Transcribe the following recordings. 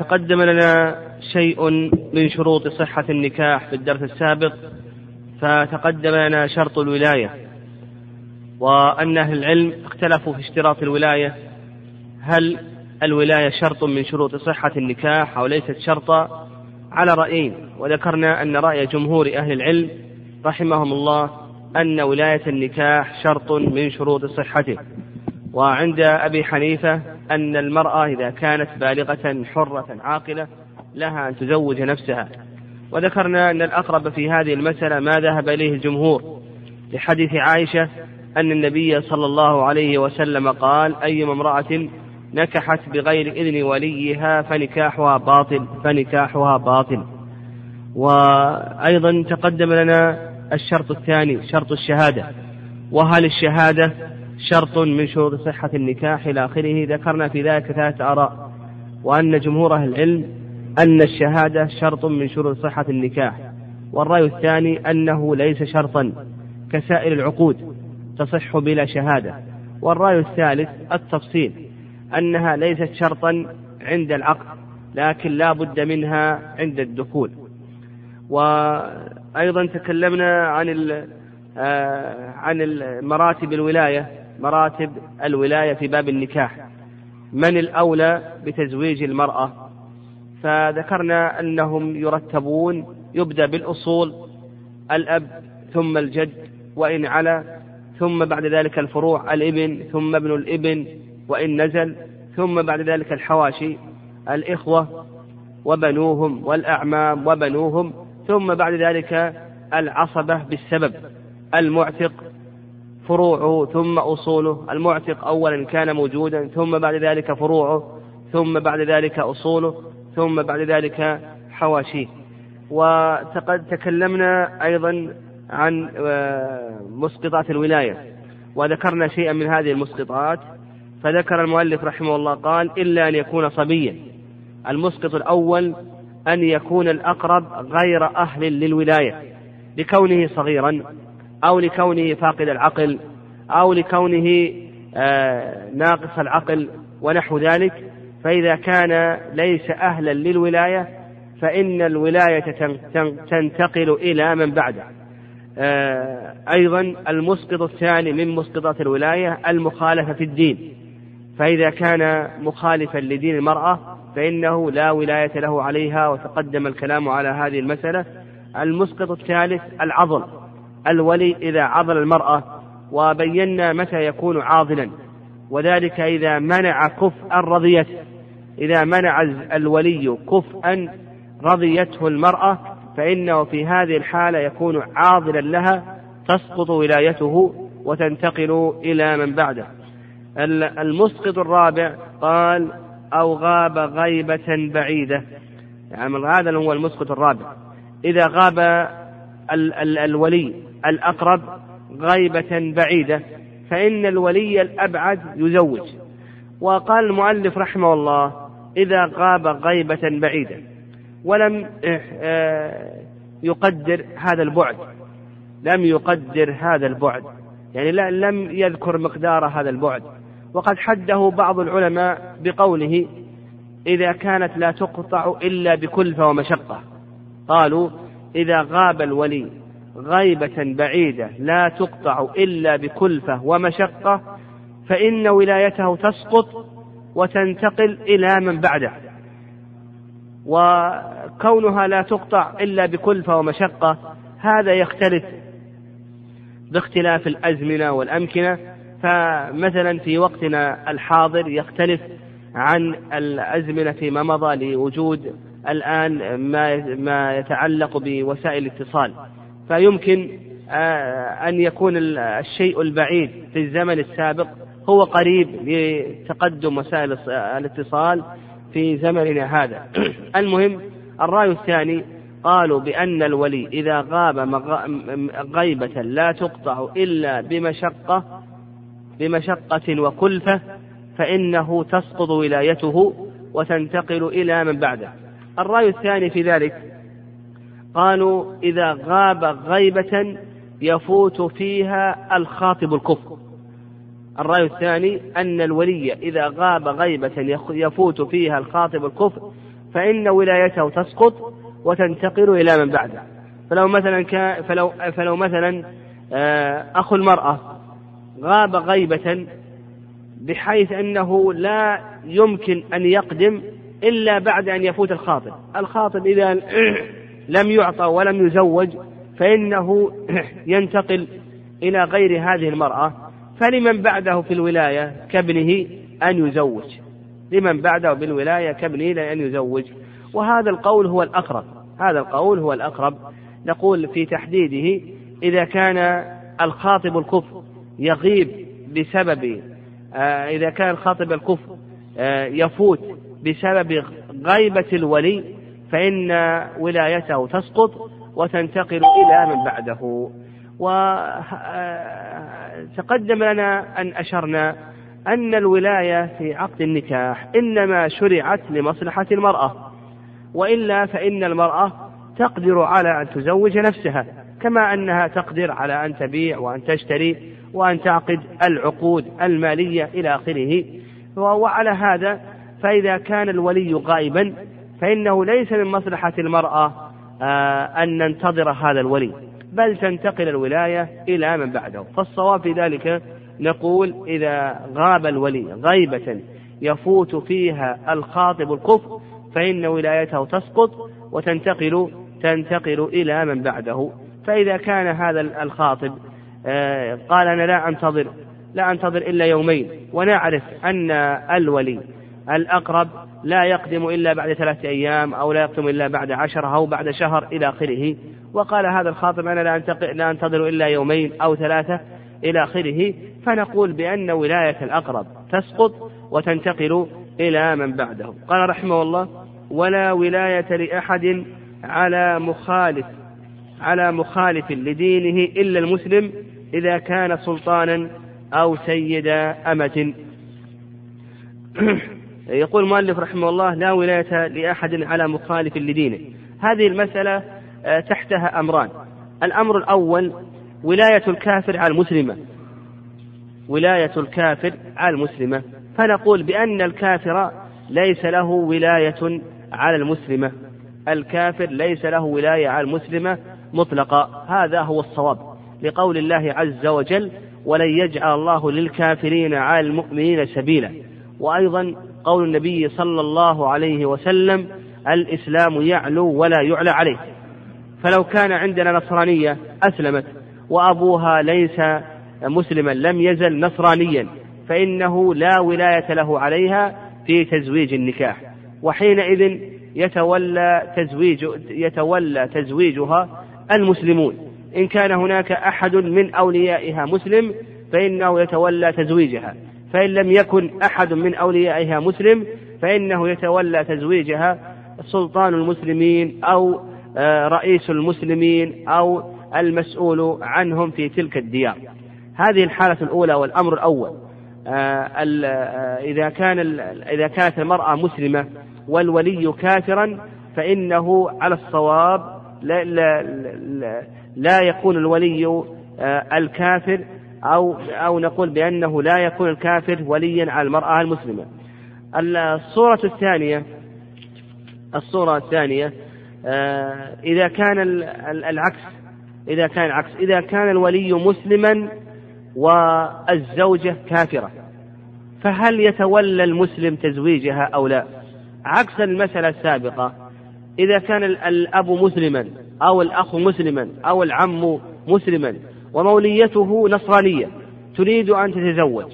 تقدم لنا شيء من شروط صحة النكاح في الدرس السابق، فتقدم لنا شرط الولاية، وأن أهل العلم اختلفوا في اشتراط الولاية، هل الولاية شرط من شروط صحة النكاح أو ليست شرطا، على رأيين. وذكرنا أن رأي جمهور أهل العلم رحمهم الله أن ولاية النكاح شرط من شروط صحته، وعند أبي حنيفة أن المرأة إذا كانت بالغة حرة عاقلة لها أن تزوج نفسها. وذكرنا أن الأقرب في هذه المسألة ما ذهب إليه الجمهور لحديث عائشة أن النبي صلى الله عليه وسلم قال: أيما امرأة نكحت بغير إذن وليها فنكاحها باطل. وأيضا تقدم لنا الشرط الثاني، شرط الشهادة، وهل الشهادة شرط من شروط صحة النكاح إلى آخره. ذكرنا في ذلك ثلاثة آراء، وأن جمهور أهل العلم أن الشهادة شرط من شروط صحة النكاح، والرأي الثاني أنه ليس شرطا كسائر العقود تصح بلا شهادة، والرأي الثالث التفصيل، أنها ليست شرطا عند العقد لكن لا بد منها عند الدخول. وأيضا تكلمنا عن مراتب الولاية، مراتب الولاية في باب النكاح، من الأولى بتزويج المرأة، فذكرنا أنهم يرتبون، يبدأ بالأصول الأب ثم الجد وإن علا، ثم بعد ذلك الفروع الابن ثم ابن الابن وإن نزل، ثم بعد ذلك الحواشي الإخوة وبنوهم والأعمام وبنوهم، ثم بعد ذلك العصبة بالسبب، المعتق فروعه ثم أصوله، المعتق أولا كان موجودا ثم بعد ذلك فروعه ثم بعد ذلك أصوله ثم بعد ذلك حواشيه. وقد تكلمنا أيضا عن مسقطات الولاية، وذكرنا شيئا من هذه المسقطات، فذكر المؤلف رحمه الله قال: إلا أن يكون صبيا. المسقط الأول أن يكون الأقرب غير أهل للولاية، لكونه صغيرا أو لكونه فاقد العقل أو لكونه ناقص العقل ونحو ذلك، فإذا كان ليس أهلا للولاية فإن الولاية تنتقل إلى من بعده. أيضا المسقط الثاني من مسقطات الولاية المخالفة في الدين، فإذا كان مخالفا لدين المرأة فإنه لا ولاية له عليها، وتقدم الكلام على هذه المسألة. المسقط الثالث العضل، الولي إذا عضل المرأة، وبينا متى يكون عاضلا، وذلك إذا منع كفءا رضيته، إذا منع الولي كفءا رضيته المرأة فإنه في هذه الحالة يكون عاضلا لها، تسقط ولايته وتنتقل إلى من بعده. المسقط الرابع قال: أو غاب غيبة بعيدة، يعني هذا هو المسقط الرابع، إذا غاب الولي الأقرب غيبة بعيدة فإن الولي الأبعد يزوج. وقال المؤلف رحمه الله: إذا غاب غيبة بعيدة، ولم يقدر هذا البعد، لم يقدر هذا البعد، يعني لم يذكر مقدار هذا البعد. وقد حده بعض العلماء بقوله: إذا كانت لا تقطع إلا بكلفة ومشقة. قالوا: إذا غاب الولي غيبة بعيدة لا تقطع إلا بكلفة ومشقة فإن ولايته تسقط وتنتقل إلى من بعده. وكونها لا تقطع إلا بكلفة ومشقة هذا يختلف باختلاف الأزمنة والأمكنة، فمثلا في وقتنا الحاضر يختلف عن الأزمنة فيما مضى لوجود الآن ما يتعلق بوسائل الاتصال، فيمكن أن يكون الشيء البعيد في الزمن السابق هو قريب لتقدم وسائل الاتصال في زمننا هذا. المهم الرأي الثاني قالوا بأن الولي إذا غاب غيبة لا تقطع إلا بمشقة وكلفة فإنه تسقط ولايته وتنتقل إلى من بعده. الرأي الثاني في ذلك قالوا: إذا غاب غيبة يفوت فيها الخاطب الكفء. الرأي الثاني أن الولي إذا غاب غيبة يفوت فيها الخاطب الكفء فإن ولايته تسقط وتنتقل إلى من بعده. فلو مثلا أخو المرأة غاب غيبة بحيث أنه لا يمكن أن يقدم إلا بعد أن يفوت الخاطب، الخاطب إذا لم يعطى ولم يزوج فإنه ينتقل إلى غير هذه المرأة، فلمن بعده في الولاية كابنه أن يزوج، لمن بعده بالولاية كابنه أن يزوج. وهذا القول هو الأقرب، هذا القول هو الأقرب. نقول في تحديده إذا كان الخاطب الكفء يغيب بسبب، إذا كان الخاطب الكفء يفوت بسبب غيبة الولي فإن ولايته تسقط وتنتقل إلى من بعده. وتقدم لنا أن أشرنا أن الولاية في عقد النكاح إنما شرعت لمصلحة المرأة، وإلا فإن المرأة تقدر على أن تزوج نفسها كما أنها تقدر على أن تبيع وأن تشتري وأن تعقد العقود المالية إلى آخره. وعلى هذا فإذا كان الولي غائبا فإنه ليس من مصلحة المرأة أن ننتظر هذا الولي، بل تنتقل الولاية إلى من بعده. فالصواب في ذلك نقول إذا غاب الولي غيبة يفوت فيها الخاطب الكفء فإن ولايته تسقط وتنتقل إلى من بعده. فإذا كان هذا الخاطب قال أنا لا أنتظر إلا يومين، ونعرف أن الولي الأقرب لا يقدم إلا بعد 3 أيام أو لا يقدم إلا بعد 10 أو بعد شهر إلى آخره، وقال هذا الخاطب أنا لا أنتظر إلا 2 أو 3 إلى آخره، فنقول بأن ولاية الأقرب تسقط وتنتقل إلى من بعده. قال رحمه الله: ولا ولاية لأحد على مخالف لدينه إلا المسلم إذا كان سلطانا أو سيد أمة. يقول المؤلف رحمه الله: لا ولاية لأحد على مخالف لدينه. هذه المسألة تحتها أمران. الأمر الأول: ولاية الكافر على المسلمة، ولاية الكافر على المسلمة، فنقول بأن الكافر ليس له ولاية على المسلمة، الكافر ليس له ولاية على المسلمة مطلقة. هذا هو الصواب لقول الله عز وجل: ولن يجعل الله للكافرين على المؤمنين سبيلا. وأيضا قول النبي صلى الله عليه وسلم: الإسلام يعلو ولا يعلى عليه. فلو كان عندنا نصرانية أسلمت وأبوها ليس مسلما لم يزل نصرانيا فإنه لا ولاية له عليها في تزويج النكاح، وحينئذ يتولى تزويجها المسلمون. إن كان هناك أحد من أوليائها مسلم فإنه يتولى تزويجها، فإن لم يكن أحد من أوليائها مسلم فإنه يتولى تزويجها سلطان المسلمين أو رئيس المسلمين أو المسؤول عنهم في تلك الديار. هذه الحالة الأولى والأمر الأول. إذا كانت المرأة مسلمة والولي كافرا فإنه على الصواب لا يكون الولي الكافر، أو نقول بأنه لا يكون الكافر وليا على المرأة المسلمة. الصورة الثانية إذا كان العكس، إذا كان الولي مسلما والزوجة كافرة، فهل يتولى المسلم تزويجها أو لا؟ عكس المسألة السابقة، إذا كان الأب مسلما أو الأخ مسلما أو العم مسلما وموليته نصرانية تريد أن تتزوج،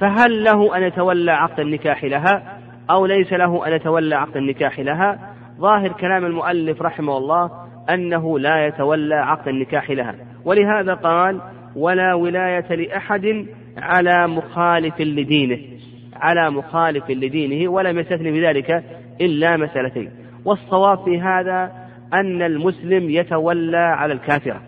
فهل له أن يتولى عقد النكاح لها أو ليس له أن يتولى عقد النكاح لها؟ ظاهر كلام المؤلف رحمه الله أنه لا يتولى عقد النكاح لها، ولهذا قال: ولا ولاية لأحد على مخالف لدينه، على مخالف لدينه، ولم يستثن بذلك إلا مسألتين. والصواب في هذا أن المسلم يتولى على الكافرة،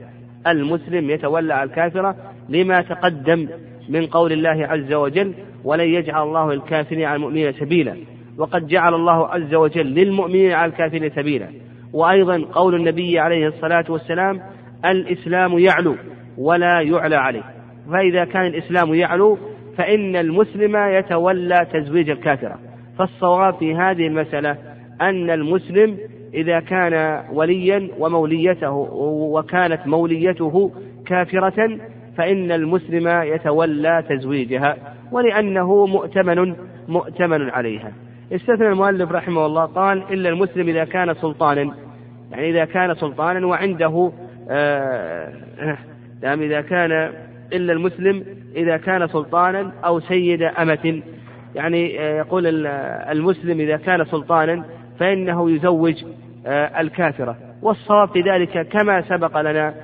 المسلم يتولى على الكافرة لما تقدم من قول الله عز وجل: ولن يجعل الله للكافرين على المؤمنين سبيلا. وقد جعل الله عز وجل للمؤمنين على الكافرين سبيلا. وأيضا قول النبي عليه الصلاة والسلام: الإسلام يعلو ولا يعلى عليه. فإذا كان الإسلام يعلو فإن المسلم يتولى تزويج الكافرة. فالصواب في هذه المسألة أن المسلم إذا كان وليا وكانت موليته كافرة فإن المسلم يتولى تزويجها ولأنه مؤتمن عليها. استثنى المؤلف رحمه الله قال إلا المسلم إذا كان سلطانا، يعني إذا كان سلطانا وعنده إذا كان إلا المسلم إذا كان سلطانا أو سيد أمة، يعني يقول المسلم إذا كان سلطانا فإنه يزوج الكافرة. والصواب في ذلك كما سبق لنا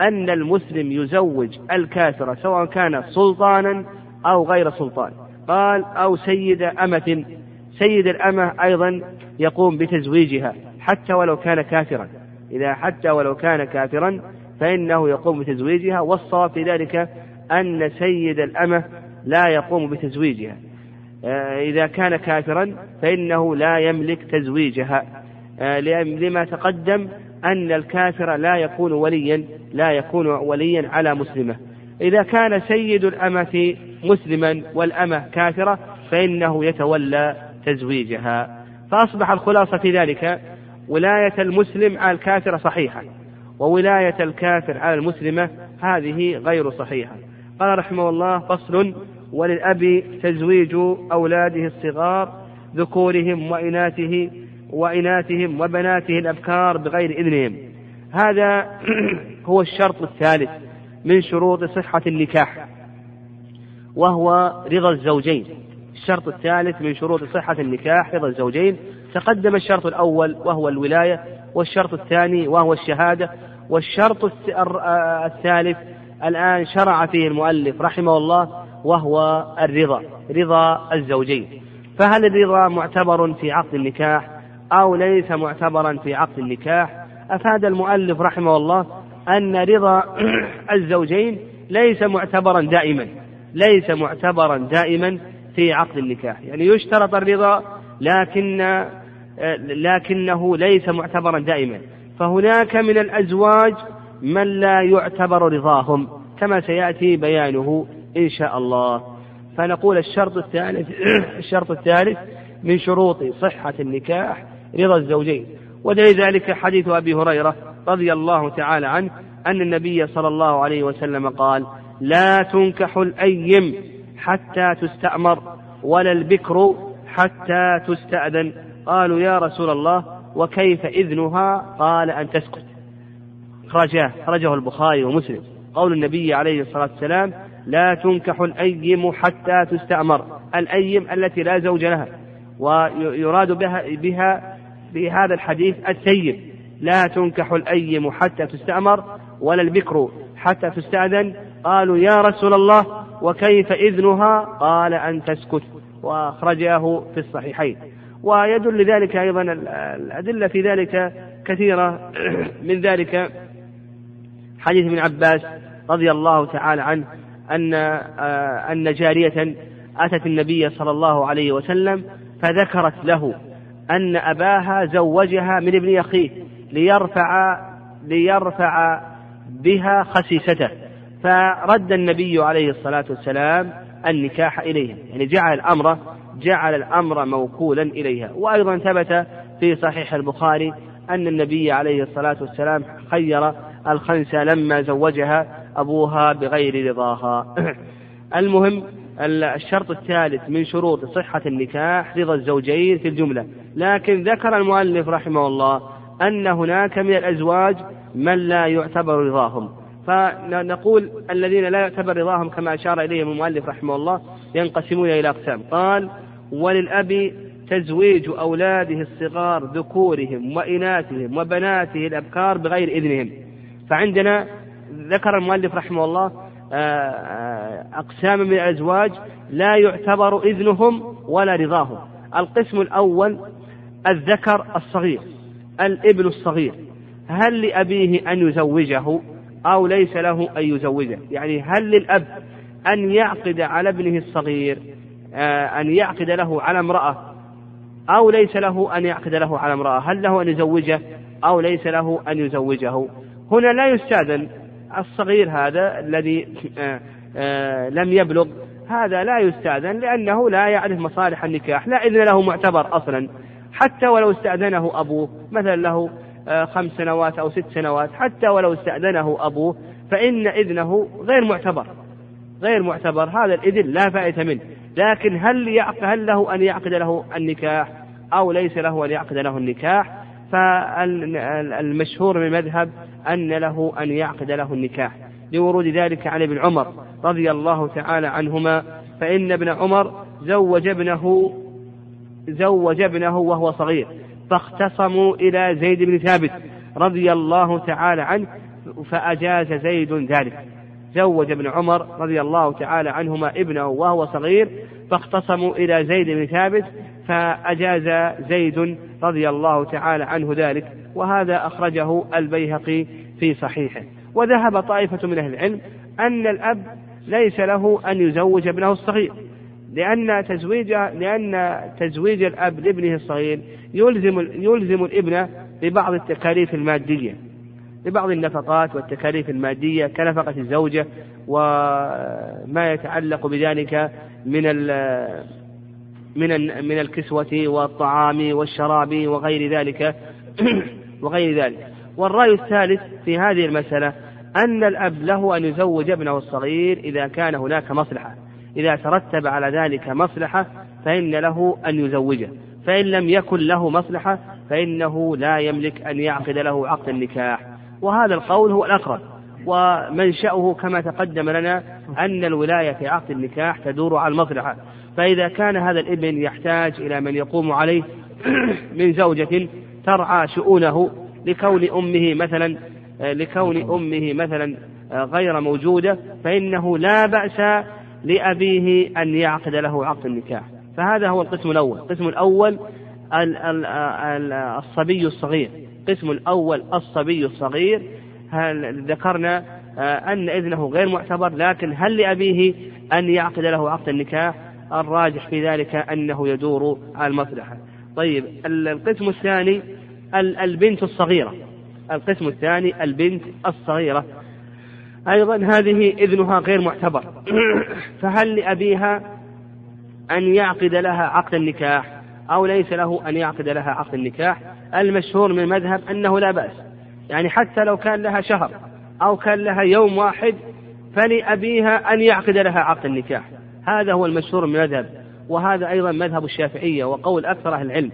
أن المسلم يزوج الكافرة سواء كان سلطانا أو غير سلطان. قال أو سيد أمة، سيد الأمة أيضا يقوم بتزويجها حتى ولو كان كافرا، إذا حتى ولو كان كافرا فإنه يقوم بتزويجها. والصواب في ذلك أن سيد الأمة لا يقوم بتزويجها، إذا كان كافرا فإنه لا يملك تزويجها، لما تقدم أن الكافر لا يكون وليا على مسلمة. إذا كان سيد الأمة مسلما والأمة كافرة فإنه يتولى تزويجها. فأصبح الخلاصة في ذلك ولاية المسلم على الكافرة صحيحة، وولاية الكافر على المسلمة هذه غير صحيحة. قال رحمه الله: فصل: وللأب تزويج أولاده الصغار ذكورهم وإناثهم وبناته الأبكار بغير إذنهم. هذا هو الشرط الثالث من شروط صحة النكاح، وهو رضا الزوجين. الشرط الثالث من شروط صحة النكاح رضا الزوجين. تقدم الشرط الأول وهو الولاية، والشرط الثاني وهو الشهادة، والشرط الثالث الآن شرع فيه المؤلف رحمه الله وهو الرضا، رضا الزوجين. فهل الرضا معتبر في عقد النكاح أو ليس معتبرا في عقد النكاح؟ أفاد المؤلف رحمه الله أن رضا الزوجين ليس معتبرا دائما في عقد النكاح، يعني يشترط الرضا لكنه ليس معتبرا دائما. فهناك من الأزواج من لا يعتبر رضاهم كما سيأتي بيانه إن شاء الله. فنقول الشرط الثالث من شروط صحة النكاح رضا الزوجين. ودليل ذلك حديث أبي هريرة رضي الله تعالى عنه أن النبي صلى الله عليه وسلم قال: لا تنكح الأيم حتى تستأمر ولا البكر حتى تستأذن. قالوا: يا رسول الله، وكيف إذنها؟ قال: أن تسكت. خرجه البخاري ومسلم. قول النبي عليه الصلاة والسلام: لا تنكح الأيم حتى تستأمر، الأيم التي لا زوج لها، ويراد بها بهذا الحديث السيد: لا تنكح الأيم حتى تستأمر ولا البكر حتى تستأذن. قالوا: يا رسول الله، وكيف إذنها؟ قال: أن تسكت. وأخرجاه في الصحيحين. ويدل ذلك أيضا، الأدلة في ذلك كثيرة، من ذلك حديث ابن عباس رضي الله تعالى عنه أن جارية أتت النبي صلى الله عليه وسلم فذكرت له أن أباها زوجها من ابن أخيه ليرفع بها خسيسته، فرد النبي عليه الصلاة والسلام النكاح إليها، يعني جعل الأمر موكولا إليها. وأيضا ثبت في صحيح البخاري أن النبي عليه الصلاة والسلام خير الخنسة لما زوجها أبوها بغير رضاها. المهم الشرط الثالث من شروط صحة النكاح رضا الزوجين في الجملة، لكن ذكر المؤلف رحمه الله أن هناك من الأزواج من لا يعتبر رضاهم. فنقول الذين لا يعتبر رضاهم كما أشار إليهم المؤلف رحمه الله ينقسمون إلى أقسام. قال: وللأب تزويج أولاده الصغار ذكورهم وإناثهم وبناته الأبكار بغير إذنهم. فعندنا ذكر المؤلف رحمه الله أقسام من الأزواج لا يعتبر إذنهم ولا رضاهم. القسم الأول: الذكر الصغير، الابن الصغير، هل لأبيه أن يزوجه أو ليس له أن يزوجه؟ يعني هل للأب أن يعقد على ابنه الصغير، أن يعقد له على امرأة أو ليس له أن يعقد له على امرأة؟ هل له أن يزوجه أو ليس له أن يزوجه؟ هنا لا يستأذن. الصغير هذا الذي لم يبلغ هذا لا يستأذن لأنه لا يعرف مصالح النكاح، لا إذن له معتبر أصلا، حتى ولو استأذنه أبوه، مثلا له 5 سنوات أو 6 سنوات، حتى ولو استأذنه أبوه فإن إذنه غير معتبر، هذا الإذن لا فائدة منه. لكن هل له أن يعقد له النكاح أو ليس له أن يعقد له النكاح؟ فالمشهور من المذهب أن له أن يعقد له النكاح، لورود ذلك عن ابن عمر رضي الله تعالى عنهما، فإن ابن عمر زوج ابنه وهو صغير، فاختصموا إلى زيد بن ثابت رضي الله تعالى عنه فأجاز زيد ذلك. زوج ابن عمر رضي الله تعالى عنهما ابنه وهو صغير، فاختصموا إلى زيد بن ثابت فأجاز زيد رضي الله تعالى عنه ذلك، وهذا أخرجه البيهقي في صحيحه. وذهب طائفة من أهل العلم أن الأب ليس له أن يزوج ابنه الصغير، لأن تزويج الأب لابنه الصغير يلزم الابن ببعض التكاليف المادية، ببعض النفقات والتكاليف المادية كنفقة الزوجة وما يتعلق بذلك من الكسوة والطعام والشراب وغير ذلك. والرأي الثالث في هذه المسألة أن الأب له أن يزوج ابنه الصغير إذا كان هناك مصلحة، إذا ترتب على ذلك مصلحة فإن له أن يزوجه، فإن لم يكن له مصلحة فإنه لا يملك أن يعقد له عقد النكاح، وهذا القول هو الأقرب. ومنشأه كما تقدم لنا أن الولاية في عقد النكاح تدور على المصلحة، فإذا كان هذا الابن يحتاج إلى من يقوم عليه من زوجة ترعى شؤونه لكون أمه مثلا غير موجودة، فإنه لا بأس لأبيه أن يعقد له عقد النكاح. فهذا هو القسم الأول. القسم الأول الصبي الصغير. القسم الأول الصبي الصغير ذكرنا أن إذنه غير معتبر، لكن هل لأبيه أن يعقد له عقد النكاح؟ الراجح في ذلك أنه يدور على المصلحة. طيب، القسم الثاني البنت الصغيرة. القسم الثاني البنت الصغيرة أيضا هذه إذنها غير معتبر، فهل لأبيها أن يعقد لها عقد النكاح أو ليس له أن يعقد لها عقد النكاح؟ المشهور من المذهب أنه لا بأس، يعني حتى لو كان لها شهر أو كان لها يوم واحد فلأبيها أن يعقد لها عقد النكاح، هذا هو المشهور من المذهب. وهذا أيضا مذهب الشافعية وقول أكثر أهل العلم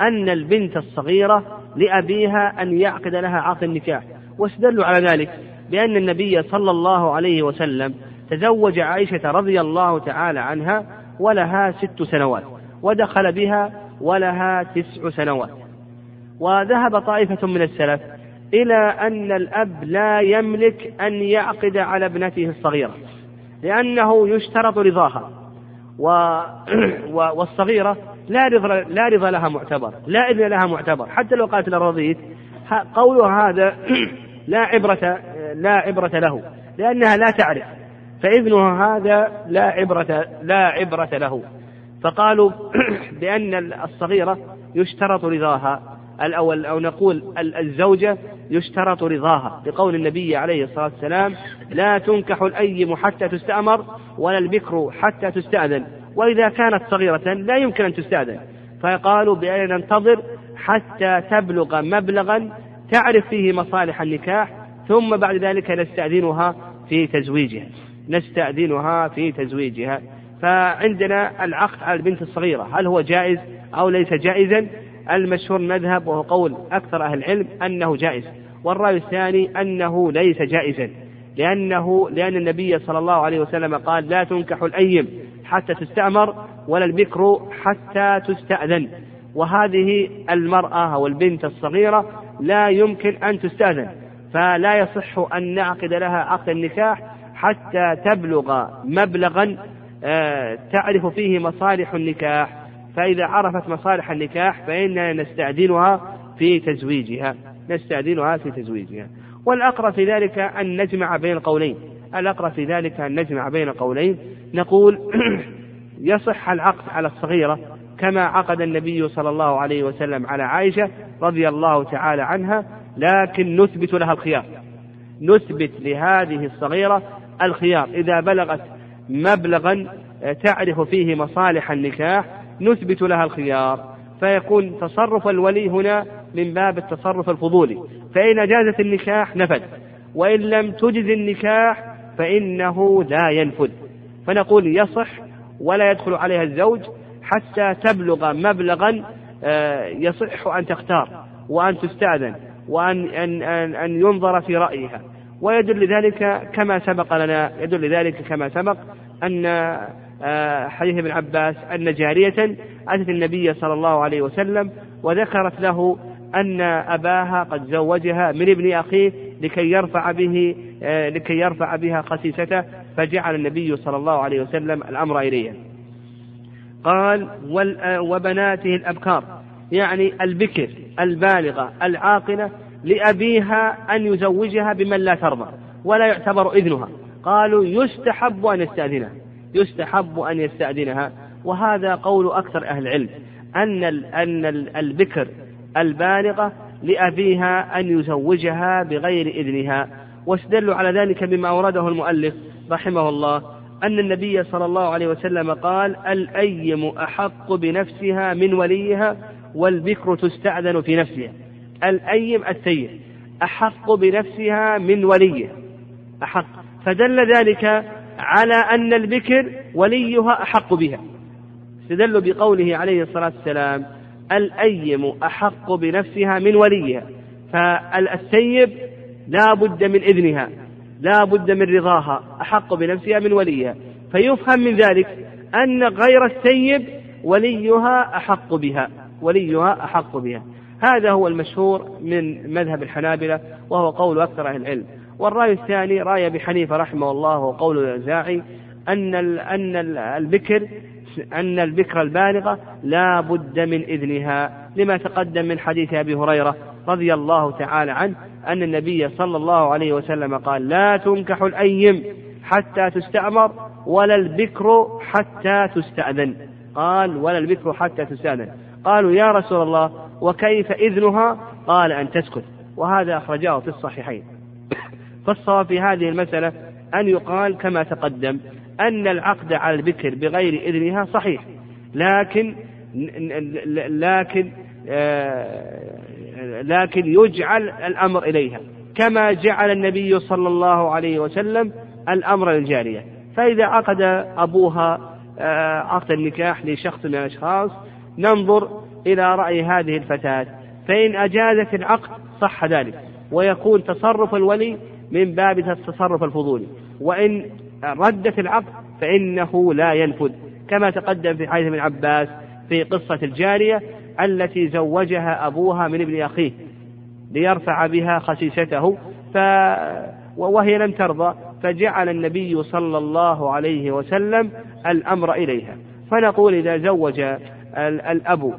أن البنت الصغيرة لأبيها أن يعقد لها عقد النكاح، واستدلوا على ذلك بأن النبي صلى الله عليه وسلم تزوج عائشة رضي الله تعالى عنها ولها 6 سنوات، ودخل بها ولها 9 سنوات. وذهب طائفة من السلف إلى أن الأب لا يملك أن يعقد على ابنته الصغيرة، لأنه يشترط رضاها، والصغيرة لا رضا لها معتبر، لا إذن لها معتبر، حتى لو قالت رضيت، قولها هذا لا عبرة له، لأنها لا تعرف، فإذنها هذا لا عبرة له. فقالوا بأن الصغيرة يشترط رضاها الأول، أو نقول الزوجة يشترط رضاها، لقول النبي عليه الصلاة والسلام: لا تنكح الأيم حتى تستأمر ولا البكر حتى تستأذن، وإذا كانت صغيرة لا يمكن أن تستأذن. فقالوا بأن ننتظر حتى تبلغ مبلغا تعرف فيه مصالح النكاح، ثم بعد ذلك نستأذنها في تزويجها. فعندنا العقد على البنت الصغيرة، هل هو جائز أو ليس جائزا؟ المشهور مذهب وهو قول أكثر أهل العلم أنه جائز، والرأي الثاني أنه ليس جائزا، لأن النبي صلى الله عليه وسلم قال: لا تنكح الأيم حتى تستأمر ولا البكر حتى تستأذن، وهذه المرأة أو البنت الصغيرة لا يمكن أن تستأذن، فلا يصح أن نعقد لها عقد النكاح حتى تبلغ مبلغا تعرف فيه مصالح النكاح، فإذا عرفت مصالح النكاح فإننا نستأذنها في تزويجها. والأقرب في ذلك أن نجمع بين القولين، نقول يصح العقد على الصغيرة كما عقد النبي صلى الله عليه وسلم على عائشة رضي الله تعالى عنها، لكن نثبت لها الخيار، نثبت لهذه الصغيرة الخيار، إذا بلغت مبلغا تعرف فيه مصالح النكاح نثبت لها الخيار، فيكون تصرف الولي هنا من باب التصرف الفضولي، فإن جازت النكاح نفذ، وإن لم تجز النكاح فإنه لا ينفذ. فنقول يصح ولا يدخل عليها الزوج حتى تبلغ مبلغا يصح أن تختار وأن تستأذن وأن أن أن أن ينظر في رأيها. ويدل ذلك كما سبق لنا أن حديث ابن عباس أن جارية أتت النبي صلى الله عليه وسلم وذكرت له أن أباها قد زوجها من ابن أخيه لكي يرفع بها قسيسته، فجعل النبي صلى الله عليه وسلم الأمر إليه. قال وبناته الأبكار، يعني البكر البالغة العاقلة لأبيها أن يزوجها بمن لا ترضى ولا يعتبر إذنها. قالوا يستحب أن يستأذنها. وهذا قول أكثر أهل العلم أن البكر البالغة لأبيها أن يزوجها بغير إذنها. واستدلوا على ذلك بما أورده المؤلف رحمه الله أن النبي صلى الله عليه وسلم قال: الأيم أحق بنفسها من وليها والبكر تستأذن في نفسها. الأيم السيد أحق بنفسها من وليه أحق، فدل ذلك على أن البكر وليها أحق بها، استدلوا بقوله عليه الصلاة والسلام: الأيم أحق بنفسها من وليها. فالسيب لا بد من إذنها، لا بد من رضاها، أحق بنفسها من وليها، فيفهم من ذلك أن غير السيب وليها أحق بها. هذا هو المشهور من مذهب الحنابلة، وهو قول أكثر أهل العلم. والرأي الثاني رأي أبي حنيفة رحمه الله وقول الأوزاعي أن البكر البالغة لا بد من إذنها، لما تقدم من حديث أبي هريرة رضي الله تعالى عنه أن النبي صلى الله عليه وسلم قال: لا تنكح الأيم حتى تستأمر ولا البكر حتى تستأذن. قالوا: يا رسول الله، وكيف إذنها؟ قال: أن تسكت. وهذا أخرجاه في الصحيحين. فالصواب في هذه المسألة أن يقال كما تقدم أن العقد على البكر بغير إذنها صحيح، لكن يجعل الأمر إليها كما جعل النبي صلى الله عليه وسلم الأمر للجارية. فإذا عقد أبوها عقد النكاح لشخص من الأشخاص ننظر إلى رأي هذه الفتاة، فإن أجازت العقد صح ذلك، ويكون تصرف الولي من باب التصرف الفضولي، وإن ردت العقد فإنه لا ينفذ، كما تقدم في حديث ابن عباس في قصة الجارية التي زوجها أبوها من ابن أخيه ليرفع بها خسيسته، وهي لم ترضى، فجعل النبي صلى الله عليه وسلم الأمر إليها. فنقول: إذا زوج الأب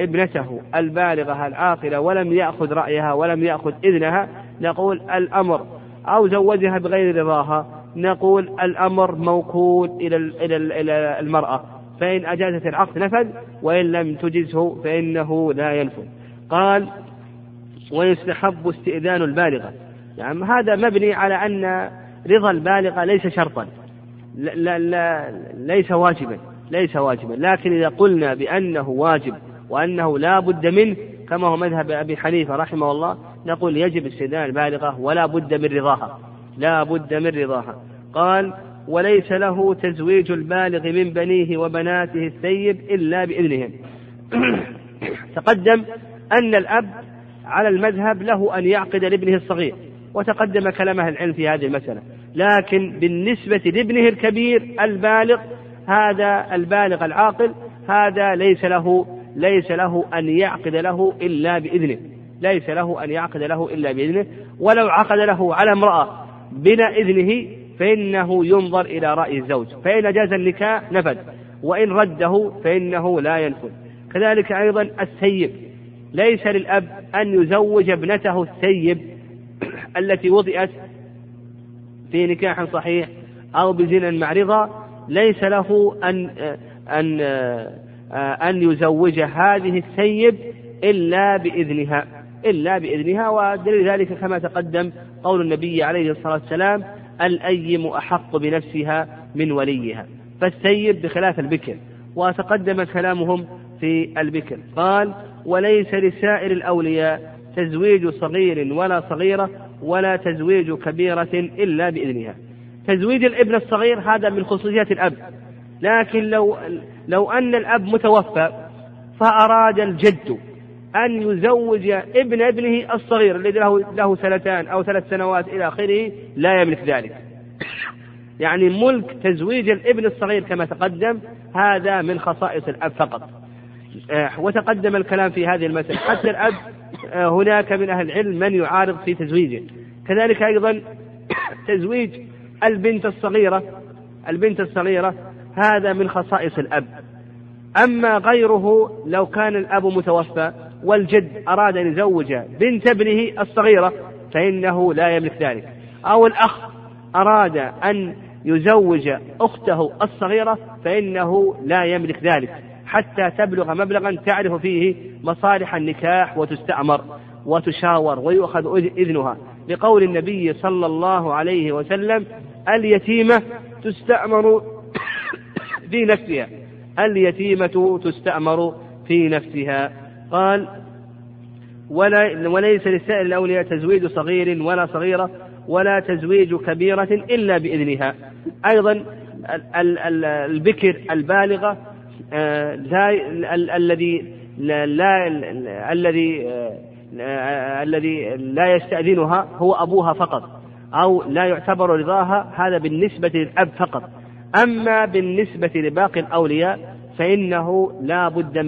ابنته البالغة العاقلة ولم يأخذ رأيها ولم يأخذ إذنها، نقول الأمر، أو زوجها بغير رضاها، نقول الأمر موكول إلى المرأة، فإن أجازت العقد نفذ، وإن لم تجزه فإنه لا ينفذ. قال: ويستحب استئذان البالغة. يعني هذا مبني على أن رضا البالغة ليس شرطا، لا لا ليس واجبا، لكن إذا قلنا بأنه واجب وأنه لا بد منه كما هو مذهب أبي حنيفة رحمه الله، نقول يجب استئذان البالغة ولا بد من رضاها، قال: وليس له تزويج البالغ من بنيه وبناته الثيب إلا بإذنهم. تقدم أن الأب على المذهب له أن يعقد لابنه الصغير، وتقدم كلام أهل العلم في هذه المسألة، لكن بالنسبة لابنه الكبير البالغ، هذا البالغ العاقل، هذا ليس له أن يعقد له إلا بإذنه، ولو عقد له على امرأة بلا إذنه فإنه ينظر إلى رأي الزوج، فإن أجاز النكاح نفذ، وإن رده فإنه لا ينفذ. كذلك أيضا السيب، ليس للأب أن يزوج ابنته السيب التي وطئت في نكاح صحيح أو بزنا معرضة، ليس له أن يزوج هذه السيب إلا بإذنها. ودليل ذلك كما تقدم قول النبي عليه الصلاة والسلام: الأيم أحق بنفسها من وليها. فالسيب بخلاف البكر، وتقدم كلامهم في البكر. قال: وليس لسائر الأولياء تزويج صغير ولا صغيرة ولا تزويج كبيرة إلا بإذنها. تزويج الابن الصغير هذا من خصوصيات الأب، لكن لو أن الأب متوفى فأراد الجد أن يزوج ابن ابنه الصغير الذي له 2 أو 3 سنوات إلى آخره، لا يملك ذلك. يعني ملك تزويج الابن الصغير كما تقدم هذا من خصائص الأب فقط، وتقدم الكلام في هذه المسألة. حتى الأب هناك من أهل العلم من يعارض في تزويجه. كذلك أيضا تزويج البنت الصغيرة هذا من خصائص الأب. أما غيره لو كان الأب متوفى والجد أراد أن يزوج بنت ابنه الصغيرة فإنه لا يملك ذلك، أو الأخ أراد أن يزوج أخته الصغيرة فإنه لا يملك ذلك حتى تبلغ مبلغا تعرف فيه مصالح النكاح وتستأمر وتشاور ويؤخذ إذنها، لقول النبي صلى الله عليه وسلم: اليتيمة تستأمر في نفسها. قال: وليس لسائر الأولياء تزويج صغير ولا صغيرة ولا تزويج كبيرة إلا بإذنها. أيضا البكر البالغة الذي لا يستأذنها هو أبوها فقط، أو لا يعتبر رضاها، هذا بالنسبة للأب فقط. أما بالنسبة لباقي الأولياء فإنه لا بد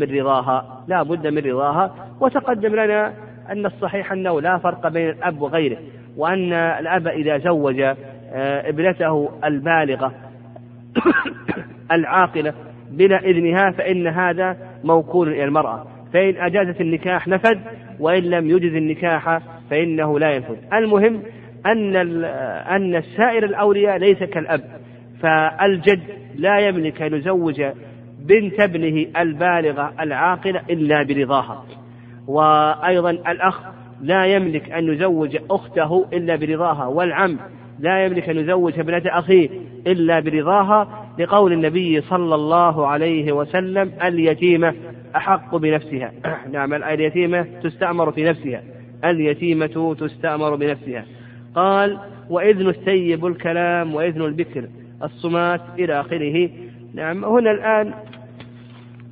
من رضاها. وتقدم لنا أن الصحيح أنه لا فرق بين الأب وغيره، وأن الأب إذا زوج ابنته البالغة العاقلة بلا إذنها فإن هذا موكول إلى المرأة، فإن أجازت النكاح نفذ، وإن لم يجز النكاح فإنه لا ينفذ. المهم أن سائر الأولياء ليس كالأب، فالجد لا يملك أن يزوج بنت ابنه البالغة العاقلة إلا برضاها، وأيضا الأخ لا يملك أن يزوج أخته إلا برضاها، والعم لا يملك أن يزوج ابنة أخيه إلا برضاها، لقول النبي صلى الله عليه وسلم: اليتيمة أحق بنفسها. نعم، اليتيمة تستأمر بنفسها. قال: وإذن الثيب الكلام وإذن البكر الصمات إلى آخره. نعم، هنا الآن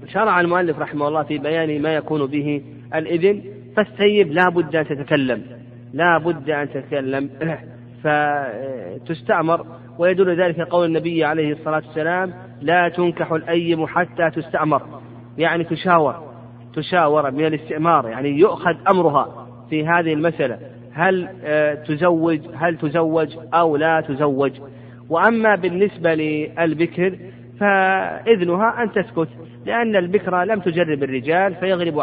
شرع المؤلف رحمه الله في بيان ما يكون به الإذن. فالثيب لا بد أن تتكلم فتستأمر، ويدل ذلك قول النبي عليه الصلاة والسلام: لا تنكح الأيم حتى تستأمر، يعني تشاور من الاستئمار، يعني يؤخذ أمرها في هذه المسألة، هل تزوج أو لا تزوج. وأما بالنسبة للبكر فإذنها أن تسكت، لأن البكرة لم تجرب الرجال فيغلب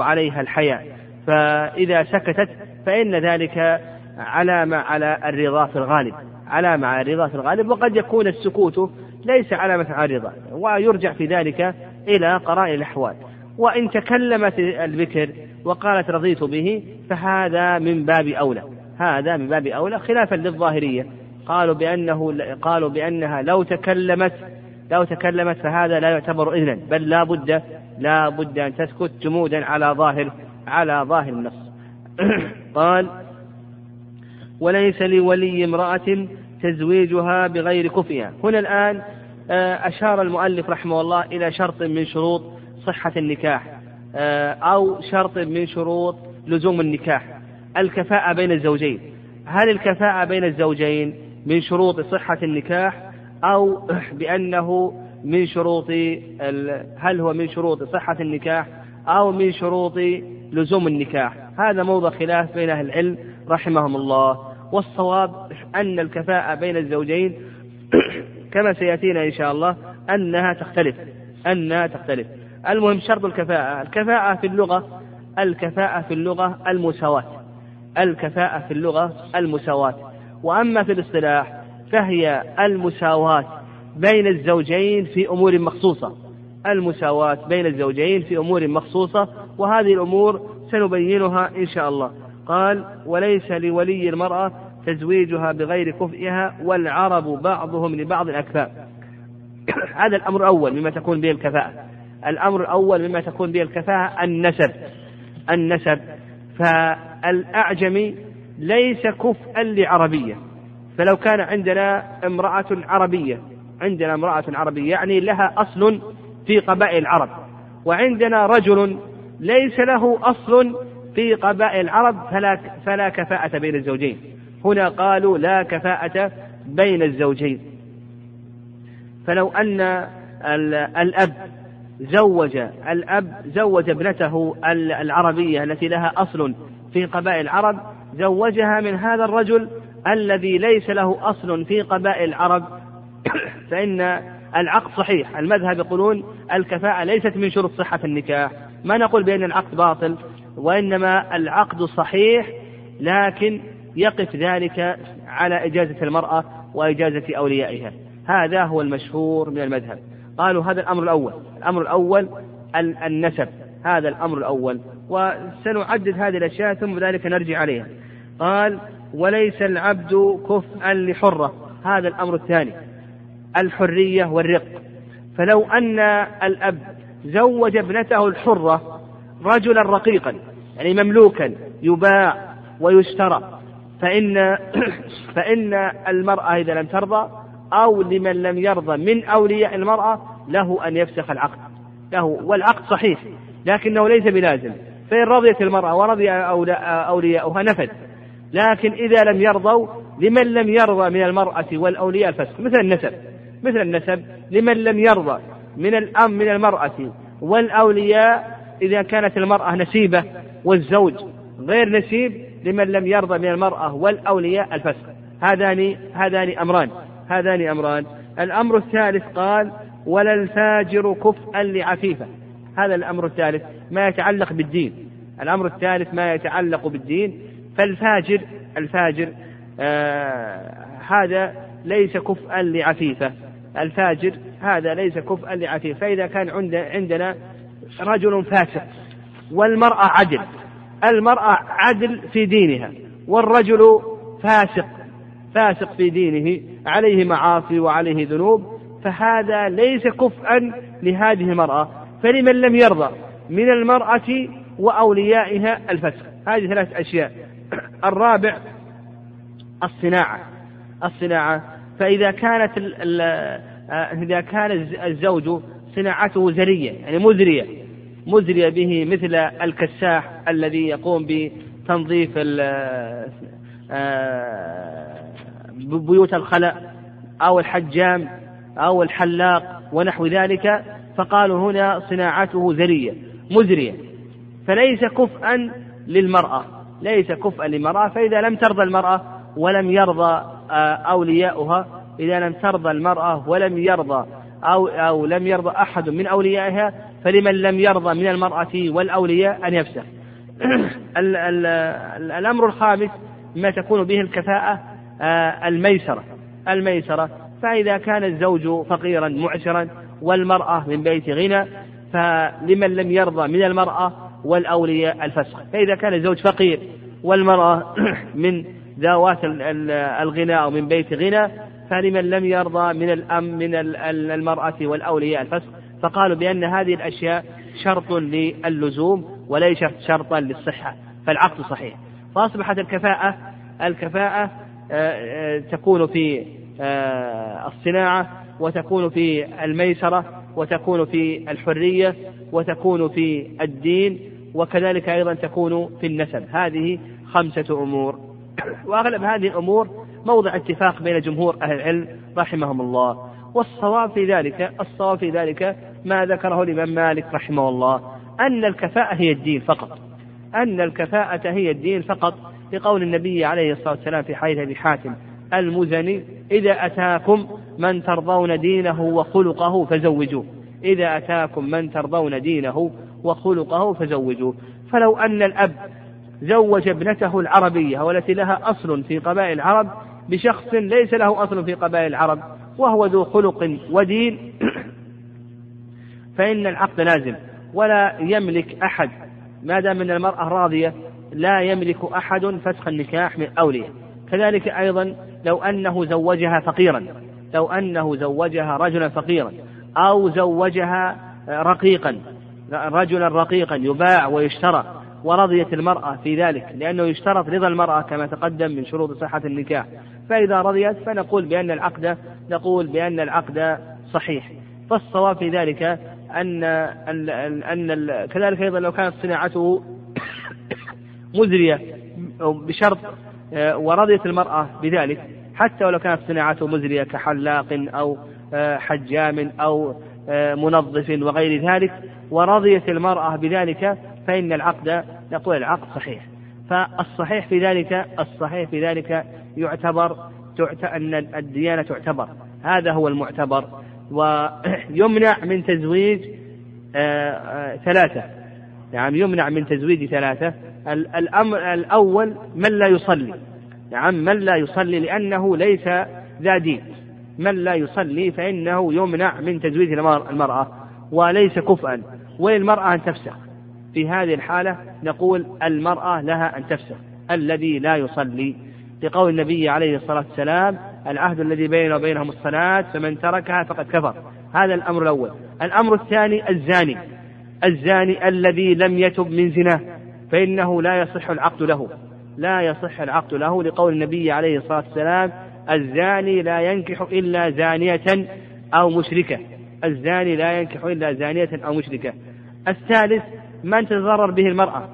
عليها الحياء، فإذا سكتت فإن ذلك علامة على الرضا في الغالب، وقد يكون السكوت ليس علامة على الرضا، ويرجع في ذلك إلى قرائن الأحوال. وإن تكلمت البكر وقالت رضيت به فهذا من باب أولى، خلافا للظاهرية، قالوا بأنها لو تكلمت فهذا لا يعتبر إذنا، بل لا بد أن تسكت جمودا على ظاهر النص. قال: وليس لولي امرأة تزويجها بغير كفئها. هنا الآن أشار المؤلف رحمه الله إلى شرط من شروط صحة النكاح، أو شرط من شروط لزوم النكاح: الكفاءة بين الزوجين. هل الكفاءة بين الزوجين من شروط صحة النكاح أو بأنه من شروط هل هو من شروط صحة النكاح أو من شروط لزوم النكاح؟ هذا موضع خلاف بين أهل العلم رحمهم الله، والصواب أن الكفاءة بين الزوجين كما سيأتينا إن شاء الله أنها تختلف. المهم شرط الكفاءة في اللغة المساواة. وأما في الاصطلاح فهي المساواة بين الزوجين في أمور مخصوصة، وهذه الأمور سنبينها إن شاء الله. قال: وليس لولي المرأة تزويجها بغير كفئها والعرب بعضهم لبعض الأكفاء. هذا الأمر أول مما تكون به الكفاءة. الأمر الأول مما تكون به الكفاءة النسب. فالأعجمي ليس كفءا لعربية، فلو كان عندنا امرأة عربية يعني لها أصل في قبائل العرب، وعندنا رجل ليس له أصل في قبائل العرب، فلا كفاءة بين الزوجين. هنا قالوا لا كفاءة بين الزوجين. فلو أن الأب زوج ابنته العربية التي لها أصل في قبائل العرب، زوجها من هذا الرجل الذي ليس له أصل في قبائل العرب، فإن العقد صحيح. المذهب يقولون الكفاءة ليست من شروط صحة النكاح، ما نقول بأن العقد باطل، وإنما العقد صحيح، لكن يقف ذلك على إجازة المرأة وإجازة أوليائها. هذا هو المشهور من المذهب. قالوا هذا الأمر الأول، النسب، هذا الأمر الأول، وسنعدد هذه الأشياء ثم ذلك نرجع عليها. قال وليس العبد كفءا لحرة، هذا الأمر الثاني، الحرية والرق. فلو أن الأب زوج ابنته الحرة رجلا رقيقا، يعني مملوكا يباع ويشترى، فإن المرأة إذا لم ترضى أو لمن لم يرضى من أولياء المرأة له أن يفسخ العقد له، والعقد صحيح لكنه ليس بلازم. فإن رضيت المرأة ورضي أولياؤها نفذ، لكن إذا لم يرضوا لمن لم يرضى من المرأة والأولياء الفسخ، مثل النسب لمن لم يرضى من المرأة والأولياء إذا كانت المرأة نسيبة والزوج غير نسيب، لمن لم يرضى من المرأة والأولياء الفسخ. هذان أمران. الأمر الثالث قال ولا الفاجر كفءا لعفيفة، هذا الأمر الثالث ما يتعلق بالدين. فالفاجر هذا ليس كفءا لعفيفة، فإذا كان عندنا رجل فاسق والمرأة عدل، في دينها والرجل فاسق في دينه، عليه معاصي وعليه ذنوب، فهذا ليس كفءا لهذه المرأة، فلمن لم يرضى من المرأة وأوليائها الفسق. هذه ثلاث أشياء. الرابع الصناعة. فإذا كان الزوج صناعته زرية، يعني مزرية به، مثل الكساح الذي يقوم بتنظيف بيوت الخلاء، أو الحجام أو الحلاق ونحو ذلك، فقالوا هنا صناعته زرية مزرية، فليس كفءا للمرأة، فإذا لم ترضى المرأة ولم يرضى أولياؤها، أو لم يرضى أحد من أوليائها، فلمن لم يرضى من المرأة والأولياء أن يفسخ. الأمر الخامس ما تكون به الكفاءة الميسرة. فإذا كان الزوج فقيرا معسرا والمرأة من بيت غنى، فلمن لم يرضى من المرأة والأولياء الفسخ. فإذا كان الزوج فقير والمرأة من ذوات الغنى أو من بيت غنى، فلمن لم يرضى من المرأة والأولياء الفسخ. فقالوا بأن هذه الأشياء شرط للزوم وليس شرطا للصحة، فالعقد صحيح. فأصبحت الكفاءة تكون في الصناعة، وتكون في الميسرة، وتكون في الحرية، وتكون في الدين، وكذلك أيضا تكون في النسب. هذه 5 أمور، وأغلب هذه الأمور موضع اتفاق بين جمهور أهل العلم رحمهم الله. والصواب في ذلك ما ذكره الإمام مالك رحمه الله، أن الكفاءة هي الدين فقط، لقول النبي عليه الصلاة والسلام في حديث أبي حاتم المزني: إذا أتاكم من ترضون دينه وخلقه فزوجوه، فلو أن الأب زوج ابنته العربية والتي لها أصل في قبائل العرب بشخص ليس له أصل في قبائل العرب وهو ذو خلق ودين، فإن العقد لازم، ولا يملك أحد ما دام أن المرأة راضية، لا يملك أحد فسخ النكاح من أولياء. كذلك أيضا لو أنه زوجها فقيرا، رجلا فقيرا، أو زوجها رقيقا، رجلا رقيقا يباع ويشترى، ورضيت المرأة في ذلك، لأنه يشترط رضا المرأة كما تقدم من شروط صحة النكاح. فإذا رضيت فنقول بأن العقد صحيح. فالصواب في ذلك أن كذلك أيضا لو كانت صناعته مزرية بشرط ورضيت المرأة بذلك، حتى ولو كانت صناعته مزرية كحلاق أو حجام أو منظف وغير ذلك، ورضيت المرأة بذلك، فإن العقد نقول العقد صحيح. فالصحيح في ذلك أن الديانة تعتبر، هذا هو المعتبر. ويمنع من تزويج ثلاثة، يعني يمنع من تزويج ثلاثة. الأمر الأول من لا يصلي لأنه ليس ذا دين. من لا يصلي فإنه يمنع من تزويج المرأة وليس كفءا، وللمرأة أن تفسخ. في هذه الحالة نقول المرأة لها أن تفسخ الذي لا يصلي، لقول النبي عليه الصلاة والسلام: العهد الذي بيننا وبينهم الصلاة فمن تركها فقد كفر. هذا الأمر الأول. الأمر الثاني الزاني الذي لم يتب من زناه، فإنه لا يصح العقد له، لقول النبي عليه الصلاة والسلام: الزاني لا ينكح إلا زانية أو مشركة. الثالث من تتضرر به المرأة،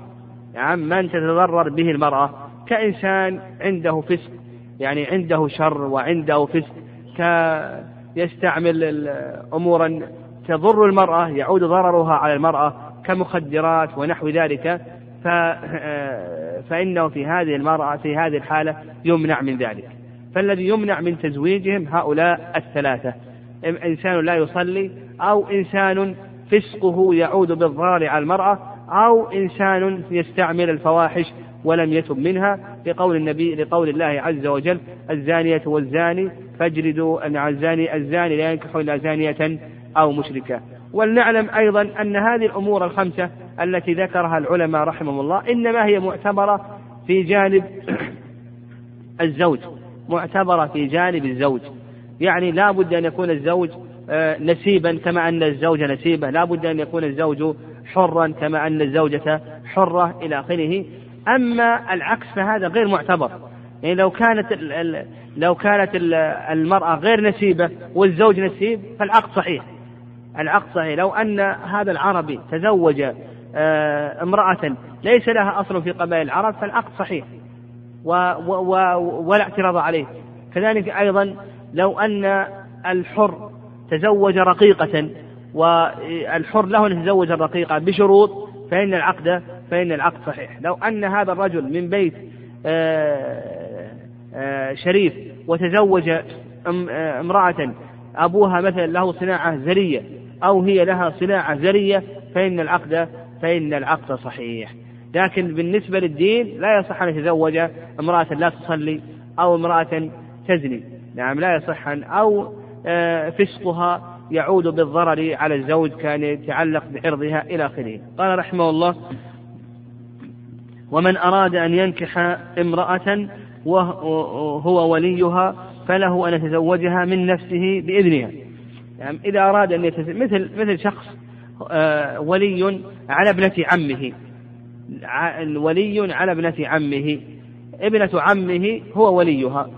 يعني من تتضرر به المرأة، كإنسان عنده فسق، يعني عنده شر وعنده فسق، يستعمل أمورا تضر المرأة يعود ضررها على المرأة كمخدرات ونحو ذلك، فإنه في هذه الحالة يمنع من ذلك. فالذي يمنع من تزويجهم هؤلاء الثلاثة: إنسان لا يصلي، أو إنسان فسقه يعود بالضرر على المرأة، أو إنسان يستعمل الفواحش ولم يتب منها، لقول الله عز وجل: الزانية والزاني فاجلدوا الزاني لا ينكح إلا زانية أو مشركة. ولنعلم أيضا أن هذه الأمور الخمسة التي ذكرها العلماء رحمهم الله إنما هي معتبرة في جانب الزوج، يعني لا بد أن يكون الزوج نسيبا كما أن الزوجة نسيبة، لا بد أن يكون الزوج حرا كما أن الزوجة حرة إلى آخره. أما العكس فهذا غير معتبر، يعني لو كانت المرأة غير نسيبة والزوج نسيب فالعقد صحيح. لو أن هذا العربي تزوج امرأة ليس لها أصل في قبائل العرب فالعقد صحيح ولا اعتراض عليه. كذلك أيضا لو أن الحر تزوج رقيقة والحر له أن يتزوج الرقيقة بشروط فإن العقد صحيح. لو أن هذا الرجل من بيت شريف وتزوج امرأة أبوها مثلا له صناعة زرية أو هي لها صناعة زرية فإن العقد صحيح. لكن بالنسبة للدين لا يصح أن يتزوج امرأة لا تصلي أو امرأة تزني، نعم لا يصح، أو فسقها يعود بالضرر على الزوج كان يتعلق بعرضها إلى آخره. قال رحمه الله: ومن أراد أن ينكح امرأة وهو وليها فله أن يتزوجها من نفسه بإذنها. يعني إذا أراد أن يتزوج مثل شخص ولي على ابنة عمه، ابنة عمه هو وليها،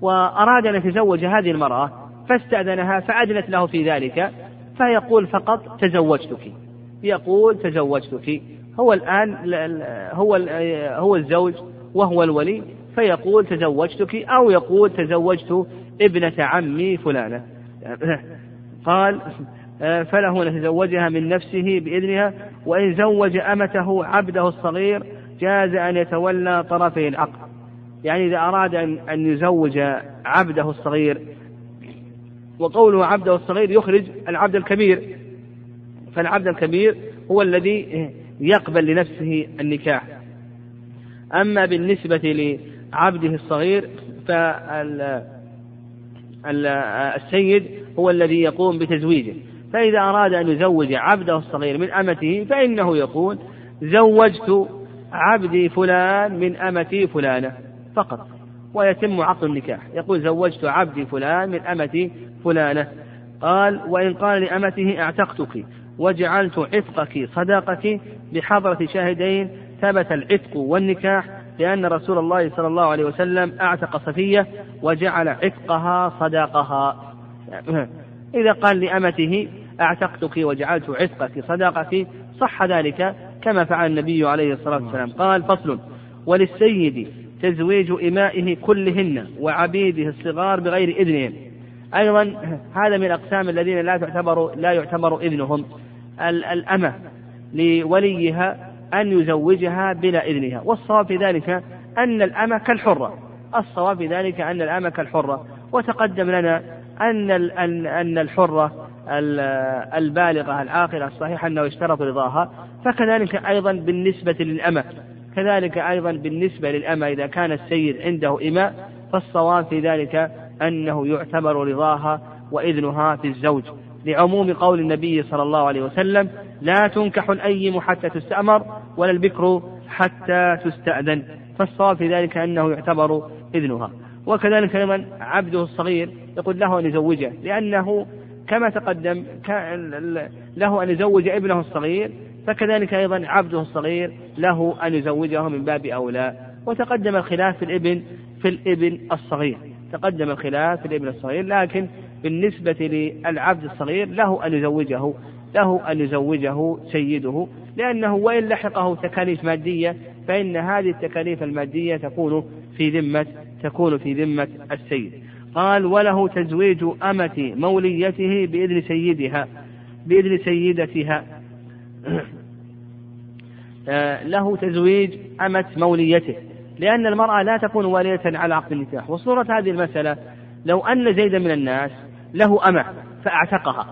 وأراد أن يتزوج هذه المرأة فاستأذنها فأذنت له في ذلك، فيقول فقط: تزوجتك. هو الآن هو الزوج وهو الولي، فيقول تزوجتك، أو يقول تزوجت ابنة عمي فلانة. قال: فله أن يتزوجها من نفسه بإذنها، وإن زوج أمته عبده الصغير جاز أن يتولى طرفي العقد. يعني إذا أراد أن يزوج عبده الصغير، وقوله عبده الصغير يخرج العبد الكبير، فالعبد الكبير هو الذي يقبل لنفسه النكاح. أما بالنسبة لعبده الصغير فالسيد هو الذي يقوم بتزويجه. فإذا أراد أن يزوج عبده الصغير من أمته فإنه يقول: زوجت عبدي فلان من أمتي فلانة فقط، ويتم عقد النكاح. يقول: زوجت عبدي فلان من أمتي فلانة. قال: وإن قال لأمته اعتقتك، وجعلت عتقك صداقتي بحضرة شاهدين ثبت العتق والنكاح، لأن رسول الله صلى الله عليه وسلم أعتق صفية وجعل عتقها صداقها. إذا قال لأمته أعتقتك وجعلت عتقك صداقتي صح ذلك كما فعل النبي عليه الصلاة والسلام. قال: فصل: وللسيد تزويج إمائه كلهن وعبيده الصغار بغير إذنهم. أيضا هذا من الأقسام الذين لا يعتبر إذنهم. الأمة لوليها أن يزوجها بلا إذنها، والصواب في ذلك أن الأمة كالحرة، وتقدم لنا أن الحرة البالغة العاقلة الصحيحة أنه يشترط رضاها، فكذلك أيضا بالنسبة للأمة، إذا كان السيد عنده إماء فالصواب في ذلك أنه يعتبر رضاها وإذنها في الزوج، لعموم قول النبي صلى الله عليه وسلم: لا تنكح الأيم حتى تستأمر ولا البكر حتى تستأذن. فالصواب في ذلك أنه يعتبر إذنها. وكذلك أيضا عبده الصغير يقول له أن يزوجه، لأنه كما تقدم له أن يزوج ابنه الصغير، فكذلك أيضا عبده الصغير له أن يزوجه من باب أولى. وتقدم الخلاف في الابن الصغير، لكن بالنسبة للعبد الصغير له أن يزوجه سيده، لأنه وإن لحقه تكاليف مادية فإن هذه التكاليف المادية تكون في ذمة السيد. قال: وله تزويج أمة موليته بإذن سيدتها. له تزويج أمة موليته، لأن المرأة لا تكون والية على عقد النكاح. وصورة هذه المسألة لو أن زيدا من الناس له أمة فأعتقها،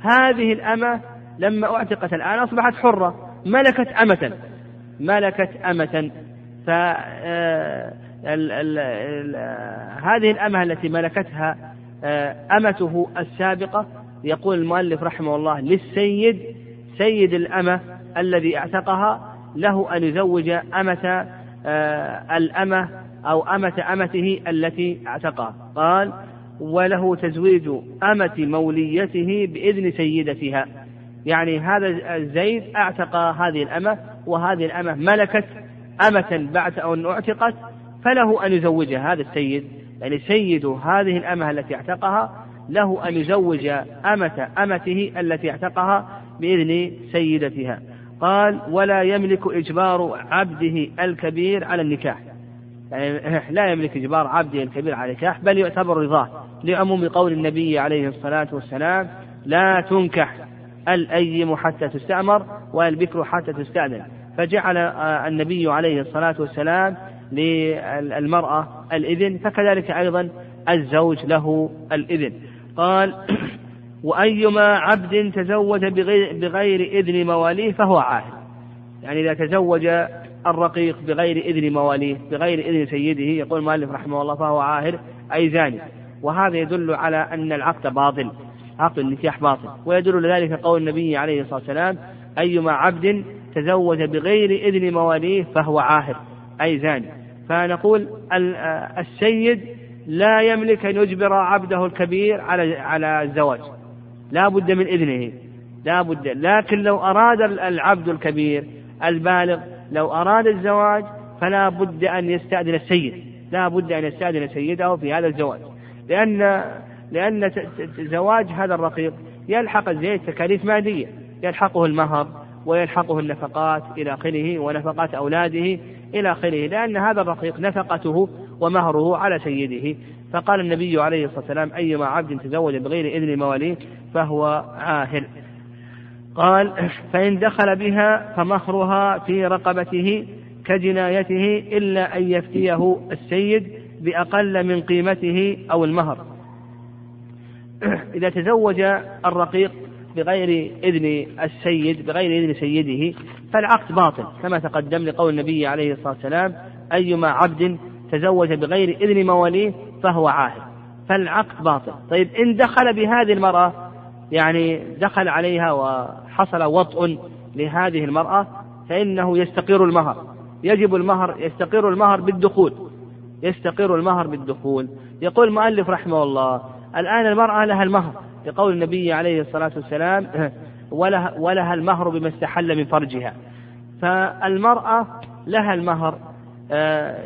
هذه الأمة لما أعتقت الآن أصبحت حرة، ملكت أمة، هذه الأمة التي ملكتها أمته السابقة. يقول المؤلف رحمه الله: للسيد سيد الأمة الذي اعتقها له أن يزوج أمة الأمة أو أمة أمته التي اعتقها. قال: وله تزويج أمة موليته بإذن سيدتها، يعني هذا الزيد اعتق هذه الأمة، وهذه الأمة ملكت أمة بعد أن اعتقت، فله أن يزوجها هذا السيد، يعني سيد هذه الأمة التي اعتقها له أن يزوج أمة أمته التي اعتقها بإذن سيدتها. قال: ولا يملك إجبار عبده الكبير على النكاح، يعني لا يملك إجبار عبده الكبير على النكاح، بل يعتبر رضاه، لعموم قول النبي عليه الصلاة والسلام: لا تنكح الأيم حتى تستأمر والبكر حتى تستأذن. فجعل النبي عليه الصلاة والسلام للمرأة الإذن، فكذلك أيضا الزوج له الإذن. قال: وأيما عبد تزوج بغير إذن مواليه فهو عاهد، يعني إذا تزوج الرقيق بغير إذن مواليه بغير إذن سيده، يقول المؤلف رحمه الله: فهو عاهد أي زاني. وهذا يدل على أن العقد باطل، عقد النكاح باطل، ويدل لذلك قول النبي عليه الصلاة والسلام: أيما عبد تزوج بغير إذن مواليه فهو عاهد أي زاني. فنقول السيد لا يملك أن يجبر عبده الكبير على الزواج، لا بد من إذنه، لا بد. لكن لو أراد العبد الكبير البالغ لو أراد الزواج فلا بد أن يستأذن السيد، لا بد أن يستأذن سيده في هذا الزواج، لأن زواج هذا الرقيق يلحق الزيد تكاليف مادية، يلحقه المهر ويلحقه النفقات إلى آخره ونفقات أولاده إلى آخره، لأن هذا الرقيق نفقته ومهره على سيده. فقال النبي عليه الصلاة والسلام: أيما عبد تزوج بغير إذن مواليه فهو عاهر. قال: فإن دخل بها فمهرها في رقبته كجنايته، إلا أن يفتيه السيد بأقل من قيمته أو المهر. إذا تزوج الرقيق بغير إذن السيد بغير إذن سيده فالعقد باطل، كما تقدم لقول النبي عليه الصلاة والسلام: أيما عبد تزوج بغير إذن مواليه فهو عاهد، فالعقد باطل. طيب، إن دخل بهذه المرأة، يعني دخل عليها وحصل وطء لهذه المرأة، فإنه يستقر المهر، يجب المهر، يستقر المهر بالدخول. يقول المؤلف رحمه الله: الآن المرأة لها المهر، لقول النبي عليه الصلاة والسلام: ولها المهر بما استحل من فرجها. فالمرأة لها المهر،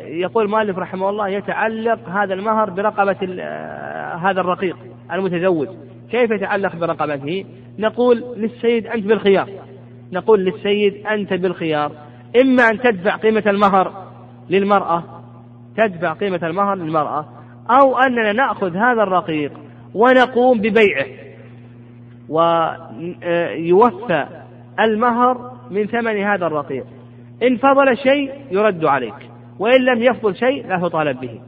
يقول مالك رحمه الله يتعلق هذا المهر برقبة هذا الرقيق المتزوج. كيف يتعلق برقبته؟ نقول للسيد أنت بالخيار، إما أن تدفع قيمة المهر للمرأة، أو أننا نأخذ هذا الرقيق ونقوم ببيعه ويوفى المهر من ثمن هذا الرقيق. إن فضل شيء يرد عليك، وإن لم يفضل شيء لا تطالب به.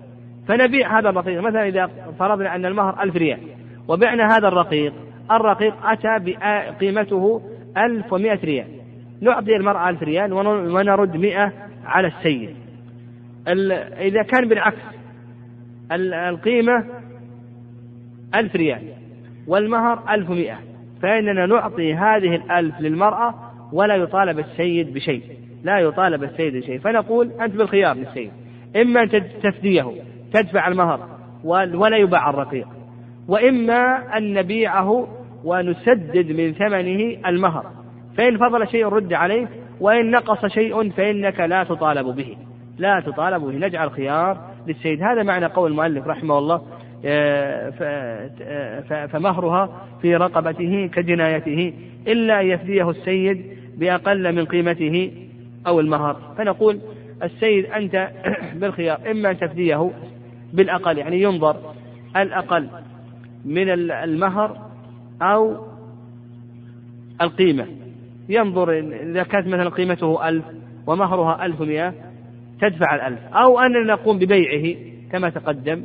فنبيع هذا الرقيق، مثلا إذا فرضنا أن المهر 1000 ريال وبعنا هذا الرقيق، أتى بقيمته 1100 ريال، نعطي المرأة 1000 ريال ونرد 100 على السيد. إذا كان بالعكس، القيمة 1000 ريال والمهر 1100، فإننا نعطي هذه 1000 للمرأة ولا يطالب السيد بشيء، فنقول أنت بالخيار للسيد، إما أن تفديه تدفع المهر ولا يباع الرقيق، وإما أن نبيعه ونسدد من ثمنه المهر، فإن فضل شيء رد عليه، وإن نقص شيء فإنك لا تطالب به، نجعل خيار للسيد. هذا معنى قول المؤلف رحمه الله فمهرها في رقبته كجنايته إلا يفديه السيد بأقل من قيمته أو المهر. فنقول السيد أنت بالخيار، إما أن تفديه بالأقل، يعني ينظر الأقل من المهر أو القيمة، ينظر إذا كانت مثلا قيمته 1000 ومهرها 1100 تدفع 1000، أو أننا نقوم ببيعه كما تقدم،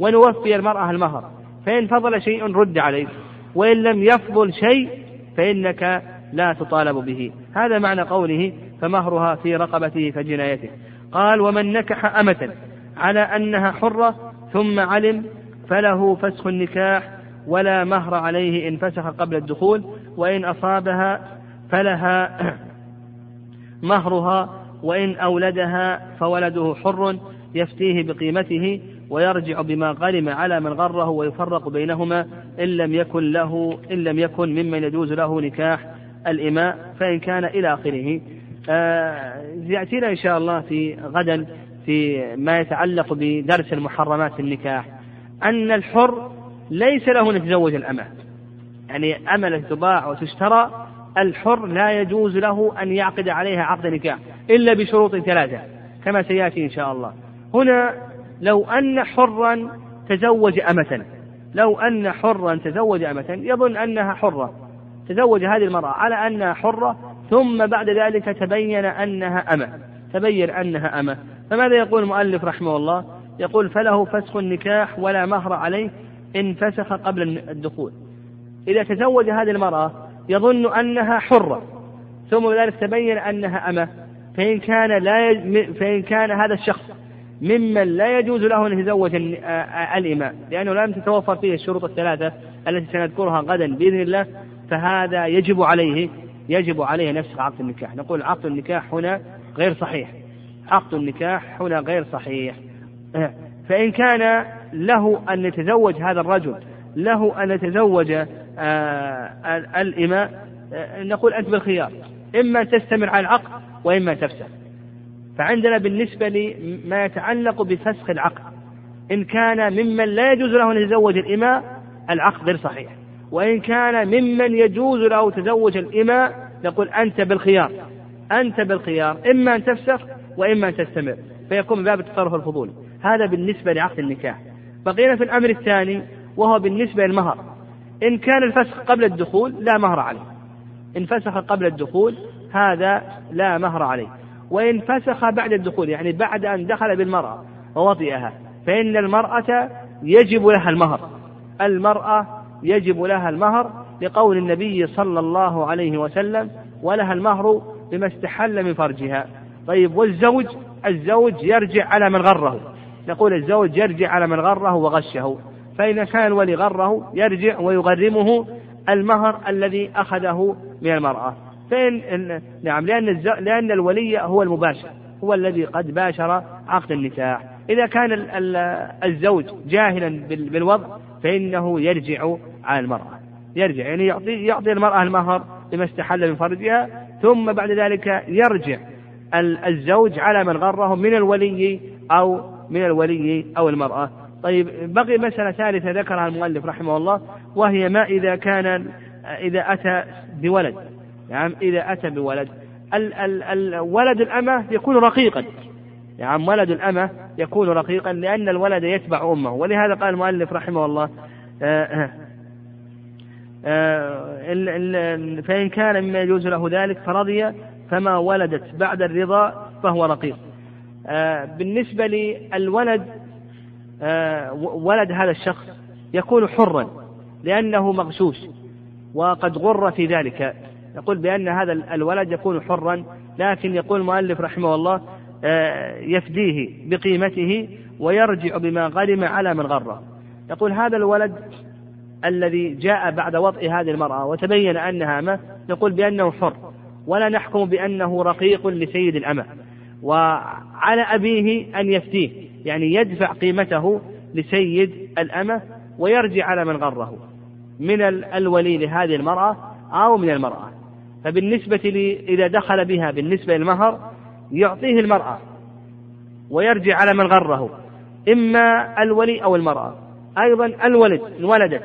ونوفي المرأة المهر، فإن فضل شيء رد عليك، وإن لم يفضل شيء فإنك لا تطالب به. هذا معنى قوله فمهرها في رقبته فجنايته. قال ومن نكح أمة على أنها حرة ثم علم فله فسخ النكاح ولا مهر عليه إن فسخ قبل الدخول، وإن أصابها فلها مهرها، وإن أولدها فولده حر يفتيه بقيمته ويرجع بما غلم على من غره، ويفرق بينهما إن لم يكن ممن يجوز له نكاح الإماء، فإن كان إلى آخره. يأتينا إن شاء الله غدا في ما يتعلق بدرس المحرمات النكاح، أن الحر ليس له أن يتزوج الأمة، يعني أمة تباع وتشترى، الحر لا يجوز له أن يعقد عليها عقد نكاح إلا بشروط 3 كما سيأتي إن شاء الله. هنا لو أن حرا تزوج أمة، يظن أنها حرة، تزوج هذه المرأة على أنها حرة، ثم بعد ذلك تبين أنها أمة، فماذا يقول المؤلف رحمه الله؟ يقول فله فسخ النكاح ولا مهر عليه إن فسخ قبل الدخول. إذا تزوج هذه المرأة يظن أنها حرة، ثم ذلك تبين أنها أمة، فإن كان هذا الشخص ممن لا يجوز له أن يتزوج الإماء، لأنه لم تتوفر فيه الشروط 3 التي سنذكرها غدا بإذن الله، فهذا يجب عليه نفسخ عقد النكاح. نقول عقد النكاح هنا غير صحيح، فإن كان له أن يتزوج هذا الرجل، له أن يتزوج الإماء، نقول أنت بالخيار، إما تستمر على العقد وإما تفسخ. فعندنا بالنسبة لما يتعلق بفسخ العقد، إن كان ممن لا يجوز له أن يتزوج الإماء العقد غير صحيح، وإن كان ممن يجوز له تزوج الإماء نقول أنت بالخيار، إما أن تفسخ وإما أن تستمر، فيكون باب التصرف الفضولي. هذا بالنسبة لعقد النكاح. بقينا في الأمر الثاني وهو بالنسبة للمهر. إن كان الفسخ قبل الدخول لا مهر عليه، وإن فسخ بعد الدخول، يعني بعد أن دخل بالمرأة ووطئها، فإن المرأة يجب لها المهر، لقول النبي صلى الله عليه وسلم ولها المهر بما استحل من فرجها. طيب والزوج؟ الزوج يرجع على من غره، نقول الزوج يرجع على من غره وغشه، فإن كان الولي غره يرجع ويغرمه المهر الذي أخذه من المرأة، فإن نعم، لأن الولي هو المباشر، هو الذي قد باشر عقد النكاح. إذا كان الزوج جاهلا بالوضع فإنه يرجع على المرأة. يرجع يعني يعطي المرأة المهر لما استحل من فرجها، ثم بعد ذلك يرجع الزوج على من غره من الولي أو المرأة. طيب بقي مسألة ثالثة ذكرها المؤلف رحمه الله، وهي ما إذا كان أتى بولد، يعني إذا أتى بولد ولد الأمة يكون رقيقا، يعني ولد الأمة يكون رقيقا لأن الولد يتبع أمه، ولهذا قال المؤلف رحمه الله فإن كان مما يجوز له ذلك فرضي، فما ولدت بعد الرضا فهو رقيق. بالنسبة للولد ولد هذا الشخص يكون حرا لأنه مغشوش وقد غر في ذلك، يقول بأن هذا الولد يكون حرا، لكن يقول المؤلف رحمه الله يفديه بقيمته ويرجع بما غرم على من غره. يقول هذا الولد الذي جاء بعد وطئ هذه المرأة وتبين أنها أمة نقول بأنه حر ولا نحكم بأنه رقيق لسيد الأمة، وعلى أبيه أن يفتيه، يعني يدفع قيمته لسيد الأمة ويرجع على من غره من الولي لهذه المرأة أو من المرأة. فبالنسبة إذا دخل بها بالنسبة للمهر يعطيه المرأة ويرجع على من غره إما الولي أو المرأة. أيضا الولد إن ولدت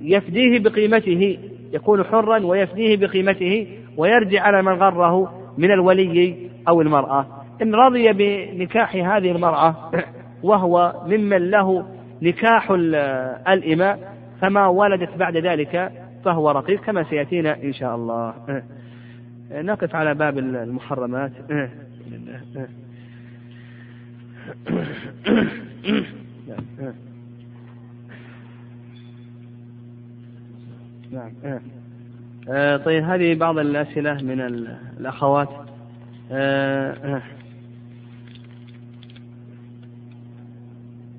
يفديه بقيمته، يكون حرا ويفديه بقيمته ويرجع على من غره من الولي أو المرأة. إن رضي بنكاح هذه المرأة وهو ممن له نكاح الإماء فما ولدت بعد ذلك فهو رقيق، كما سيأتينا إن شاء الله. نقف على باب المحرمات. طيب هذه بعض الأسئلة من الأخوات.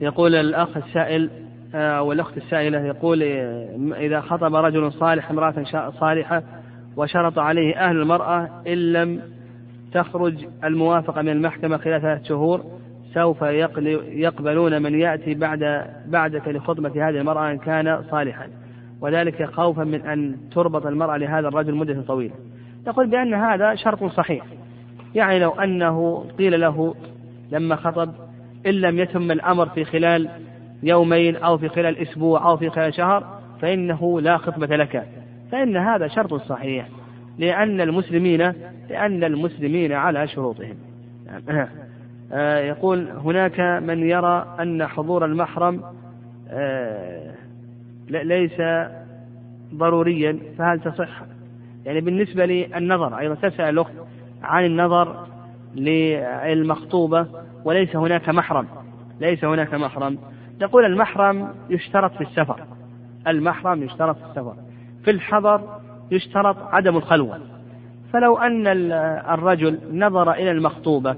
يقول الأخ السائل والأخت السائلة، يقول إذا خطب رجل صالح امرأة صالحة وشرط عليه أهل المرأة إن لم تخرج الموافقة من المحكمة خلال 3 شهور سوف يقبلون من يأتي بعدك لخطبة هذه المرأة إن كان صالحا، وذلك خوفا من أن تربط المرأة لهذا الرجل مدة طويلة. يقول بأن هذا شرط صحيح، يعني لو أنه قيل له لما خطب إن لم يتم الأمر في خلال يومين أو في خلال أسبوع أو في خلال شهر فإنه لا خطبة لك، فإن هذا شرط صحيح لأن المسلمين على شروطهم. يقول هناك من يرى أن حضور المحرم ليس ضروريا، فهل تصح؟ يعني بالنسبة للنظر، أيضا تسأل الأخت عن النظر للمخطوبة وليس هناك محرم، تقول المحرم يشترط في السفر، في الحضر يشترط عدم الخلوة، فلو أن الرجل نظر إلى المخطوبة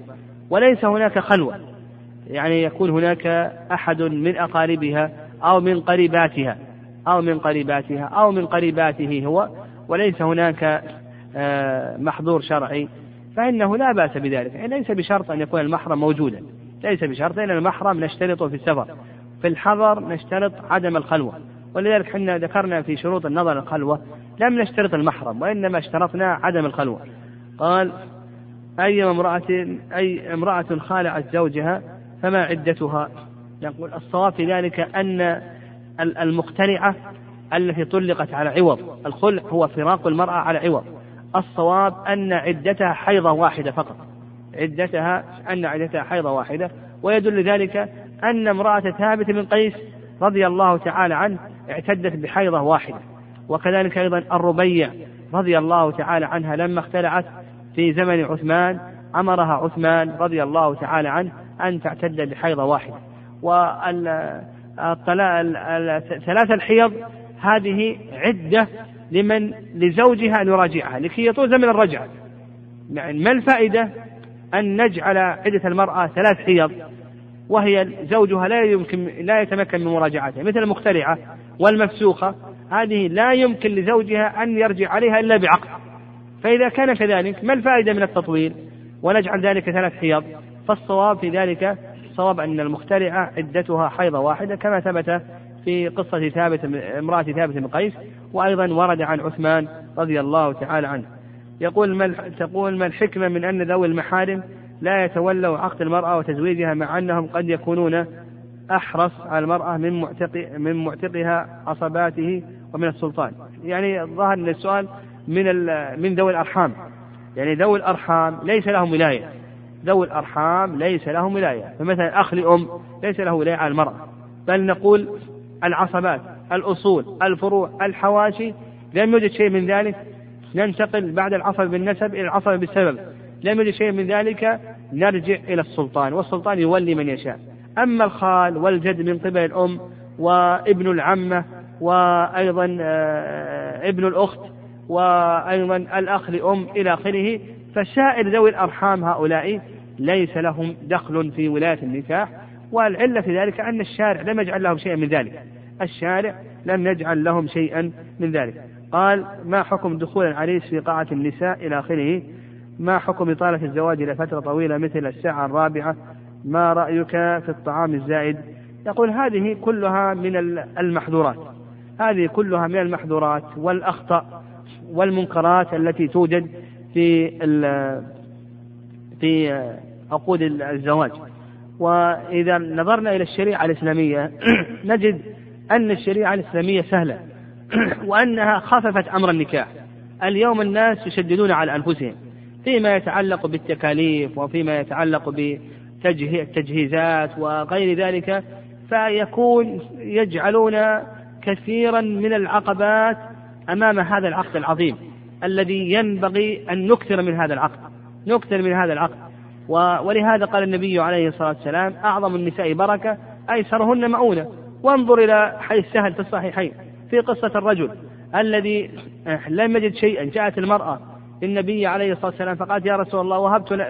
وليس هناك خلوة، يعني يكون هناك أحد من أقاربها أو من قريباتها أو من قريباته هو وليس هناك محظور شرعي، فإنه لا بأس بذلك، يعني ليس بشرط أن يكون المحرم موجودا، ليس بشرط، لأن المحرم نشترطه في السفر، في الحضر نشترط عدم الخلوة، ولذلك حنا ذكرنا في شروط النظر الخلوة لم نشترط المحرم وإنما اشترطنا عدم الخلوة. قال أي امرأة خالعت زوجها فما عدتها؟ نقول الصواب في ذلك أن المقترعة التي طلقت على عوض، الخلع هو فراق المرأة على عوض، الصواب أن عدتها حيضة واحدة فقط، ويدل ذلك أن امرأة ثابت بن قيس رضي الله تعالى عنه اعتدت بحيضة واحدة، وكذلك أيضا الربيع رضي الله تعالى عنها لما اختلعت في زمن عثمان أمرها عثمان رضي الله تعالى عنه أن تعتد بحيضة واحدة، والثلاث الحيض هذه عدة لمن لزوجها أن يراجعها لكي يطول زمن الرجعة، يعني ما الفائدة أن نجعل عدة المرأة 3 حيض وهي زوجها لا يتمكن من مراجعتها، مثل المخترعة والمفسوخة هذه لا يمكن لزوجها أن يرجع عليها إلا بعقد، فإذا كان كذلك ما الفائدة من التطويل ونجعل ذلك 3 حيض؟ فالصواب في ذلك صواب أن المخترعة عدتها حيضة واحدة كما ثبت في قصة ثابت امرأة ثابت بن قيس، وأيضا ورد عن عثمان رضي الله تعالى عنه. تقول ما الحكمة من أن ذوي المحارم لا يتولوا عقد المرأة وتزويجها مع أنهم قد يكونون أحرص على المرأة من معتقها عصباته ومن السلطان؟ يعني ظهر السؤال من ذوي الأرحام، يعني ذوي الأرحام ليس لهم ولاية، ذوي الأرحام ليس لهم ولاية، فمثلا أخ لأم ليس له ولاية على المرأة، بل نقول العصبات، الأصول، الفروع، الحواشي، لم يوجد شيء من ذلك. ننتقل بعد العصبة بالنسب إلى العصبة بالسبب، لم يوجد شيء من ذلك، نرجع إلى السلطان، والسلطان يولي من يشاء. أما الخال والجد من قبل الأم وابن العمة وأيضا ابن الأخت وأيضا الأخ لأم إلى آخره، فسائر ذوي الأرحام هؤلاء ليس لهم دخل في ولاية النكاح. والعلة في ذلك أن الشارع لم يجعل لهم شيئا من ذلك، الشارع لم يجعل لهم شيئا من ذلك. قال: ما حكم دخول العريس في قاعة النساء إلى آخره؟ ما حكم إطالة الزواج لفترة طويلة مثل الساعة 4؟ ما رأيك في الطعام الزائد؟ يقول هذه كلها من المحظورات، هذه كلها من المحظورات والأخطاء والمنكرات التي توجد في عقود الزواج. وإذا نظرنا إلى الشريعة الإسلامية نجد أن الشريعة الإسلامية سهلة، وأنها خففت أمر النكاح. اليوم الناس يشددون على أنفسهم فيما يتعلق بالتكاليف وفيما يتعلق بالتجهيزات وغير ذلك، فيكون يجعلون كثيرا من العقبات أمام هذا العقد العظيم الذي ينبغي أن نكثر من هذا العقد. ولهذا قال النبي عليه الصلاة والسلام: أعظم النساء بركة أيسرهن مؤونة. وانظر إلى حيث سهل في الصحيحين في قصة الرجل الذي لم يجد شيئا، جاءت المرأة النبي عليه الصلاة والسلام فقالت: يا رسول الله،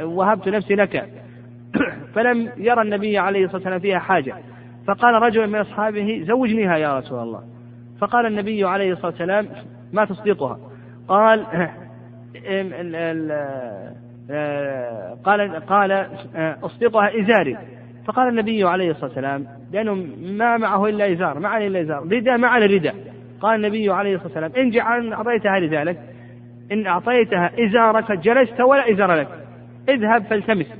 وهبت نفسي لك، فلم يرى النبي عليه الصلاة والسلام فيها حاجة، فقال رجل من أصحابه: زوجنيها يا رسول الله. فقال النبي عليه الصلاة والسلام: ما تصديقها؟ قال أصدقها إزاري. فقال النبي عليه الصلاة والسلام، لأنه ما معه إلا إزار، ما عليه إلا إزار، رداء ما على رداء، قال النبي عليه الصلاة والسلام: إن أعطيتها لذلك، إن أعطيتها إزارك جلست ولا إزار لك، اذهب فالتمس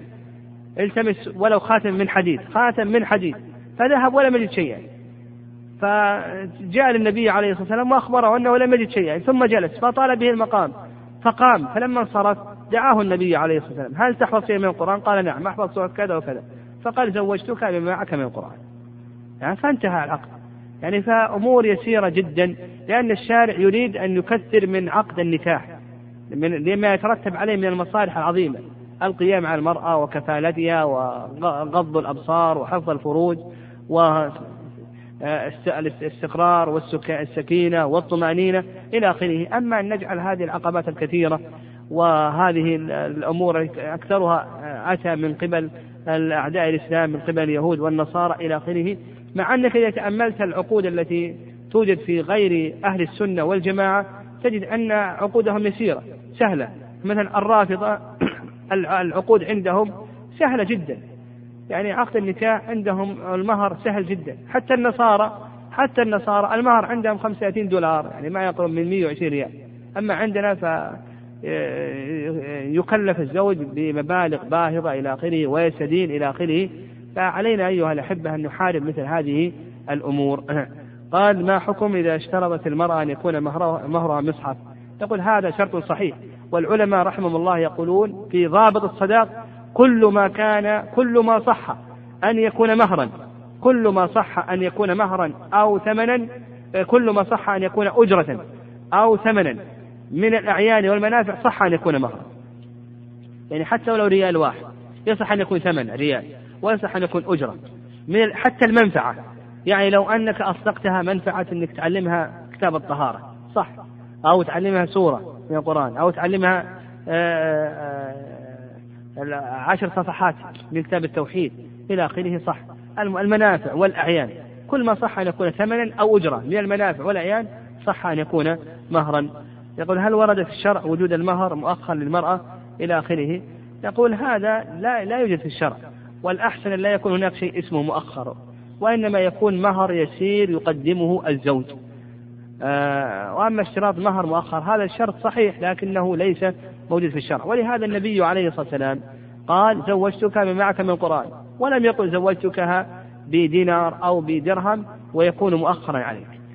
ولو خاتم من حديد. فذهب ولم يجد شيئا، فجاء للنبي عليه الصلاة والسلام وأخبره أنه لم يجد شيئا، ثم جلس فطال به المقام فقام، فلما انصرف دعاه النبي عليه الصلاة والسلام: هل تحفظ شيئا من القرآن؟ قال: نعم، أحفظ سورة كذا وكذا. فقال: زوجتك بما معك من القرآن. يعني فانتهى العقد، يعني فأمور يسيرة جدا، لأن الشارع يريد أن يكثر من عقد النكاح لما يترتب عليه من المصالح العظيمة: القيام على المرأة وكفالتها وغض الأبصار وحفظ الفروج والاستقرار والسكينة والطمأنينة إلى آخره. أما أن نجعل هذه العقبات الكثيرة وهذه الأمور أكثرها أتى من قبل الأعداء الإسلام، من قبل اليهود والنصارى إلى آخره، مع أنك إذا تأملت العقود التي توجد في غير أهل السنة والجماعة تجد أن عقودهم يسيرة سهلة. مثلا الرافضة العقود عندهم سهلة جدا، يعني عقد النكاح عندهم المهر سهل جدا. حتى النصارى المهر عندهم $35، يعني ما يقرب من 120 ريال. أما عندنا يكلف الزوج بمبالغ باهظة إلى آخره ويستدين إلى آخره. فعلينا أيها الأحبة أن نحارب مثل هذه الأمور. قال: ما حكم إذا اشترطت المرأة أن يكون مهرها مصحف؟ تقول هذا شرط صحيح، والعلماء رحمهم الله يقولون في ضابط الصداق: كل ما صح أن يكون مهرا أو ثمنا، كل ما صح أن يكون أجرة أو ثمنا من الأعيان والمنافع صح أن يكون مهرا. يعني حتى ولو $1 يصح أن يكون $8، ويصح أن يكون أجرة. من حتى المنفعة، يعني لو أنك أصدقتها منفعة أنك تعلمها كتاب الطهارة صح، أو تعلمها سورة من القرآن، أو تعلمها 10 صفحات من كتاب التوحيد إلى آخره صح. المنافع والأعيان، كل ما صح أن يكون ثمنا أو أجرة من المنافع والأعيان صح أن يكون مهرا. يقول: هل ورد في الشرع وجود المهر مؤخر للمرأة إلى آخره؟ يقول هذا لا يوجد في الشرع، والأحسن لا يكون هناك شيء اسمه مؤخر، وإنما يكون مهر يسير يقدمه الزوج. وأما اشتراط مهر مؤخر هذا الشرط صحيح لكنه ليس موجود في الشرع، ولهذا النبي عليه الصلاة والسلام قال زوجتك من معك من قران، ولم يقل زوجتكها بدينار أو بدرهم ويكون مؤخرا عليك.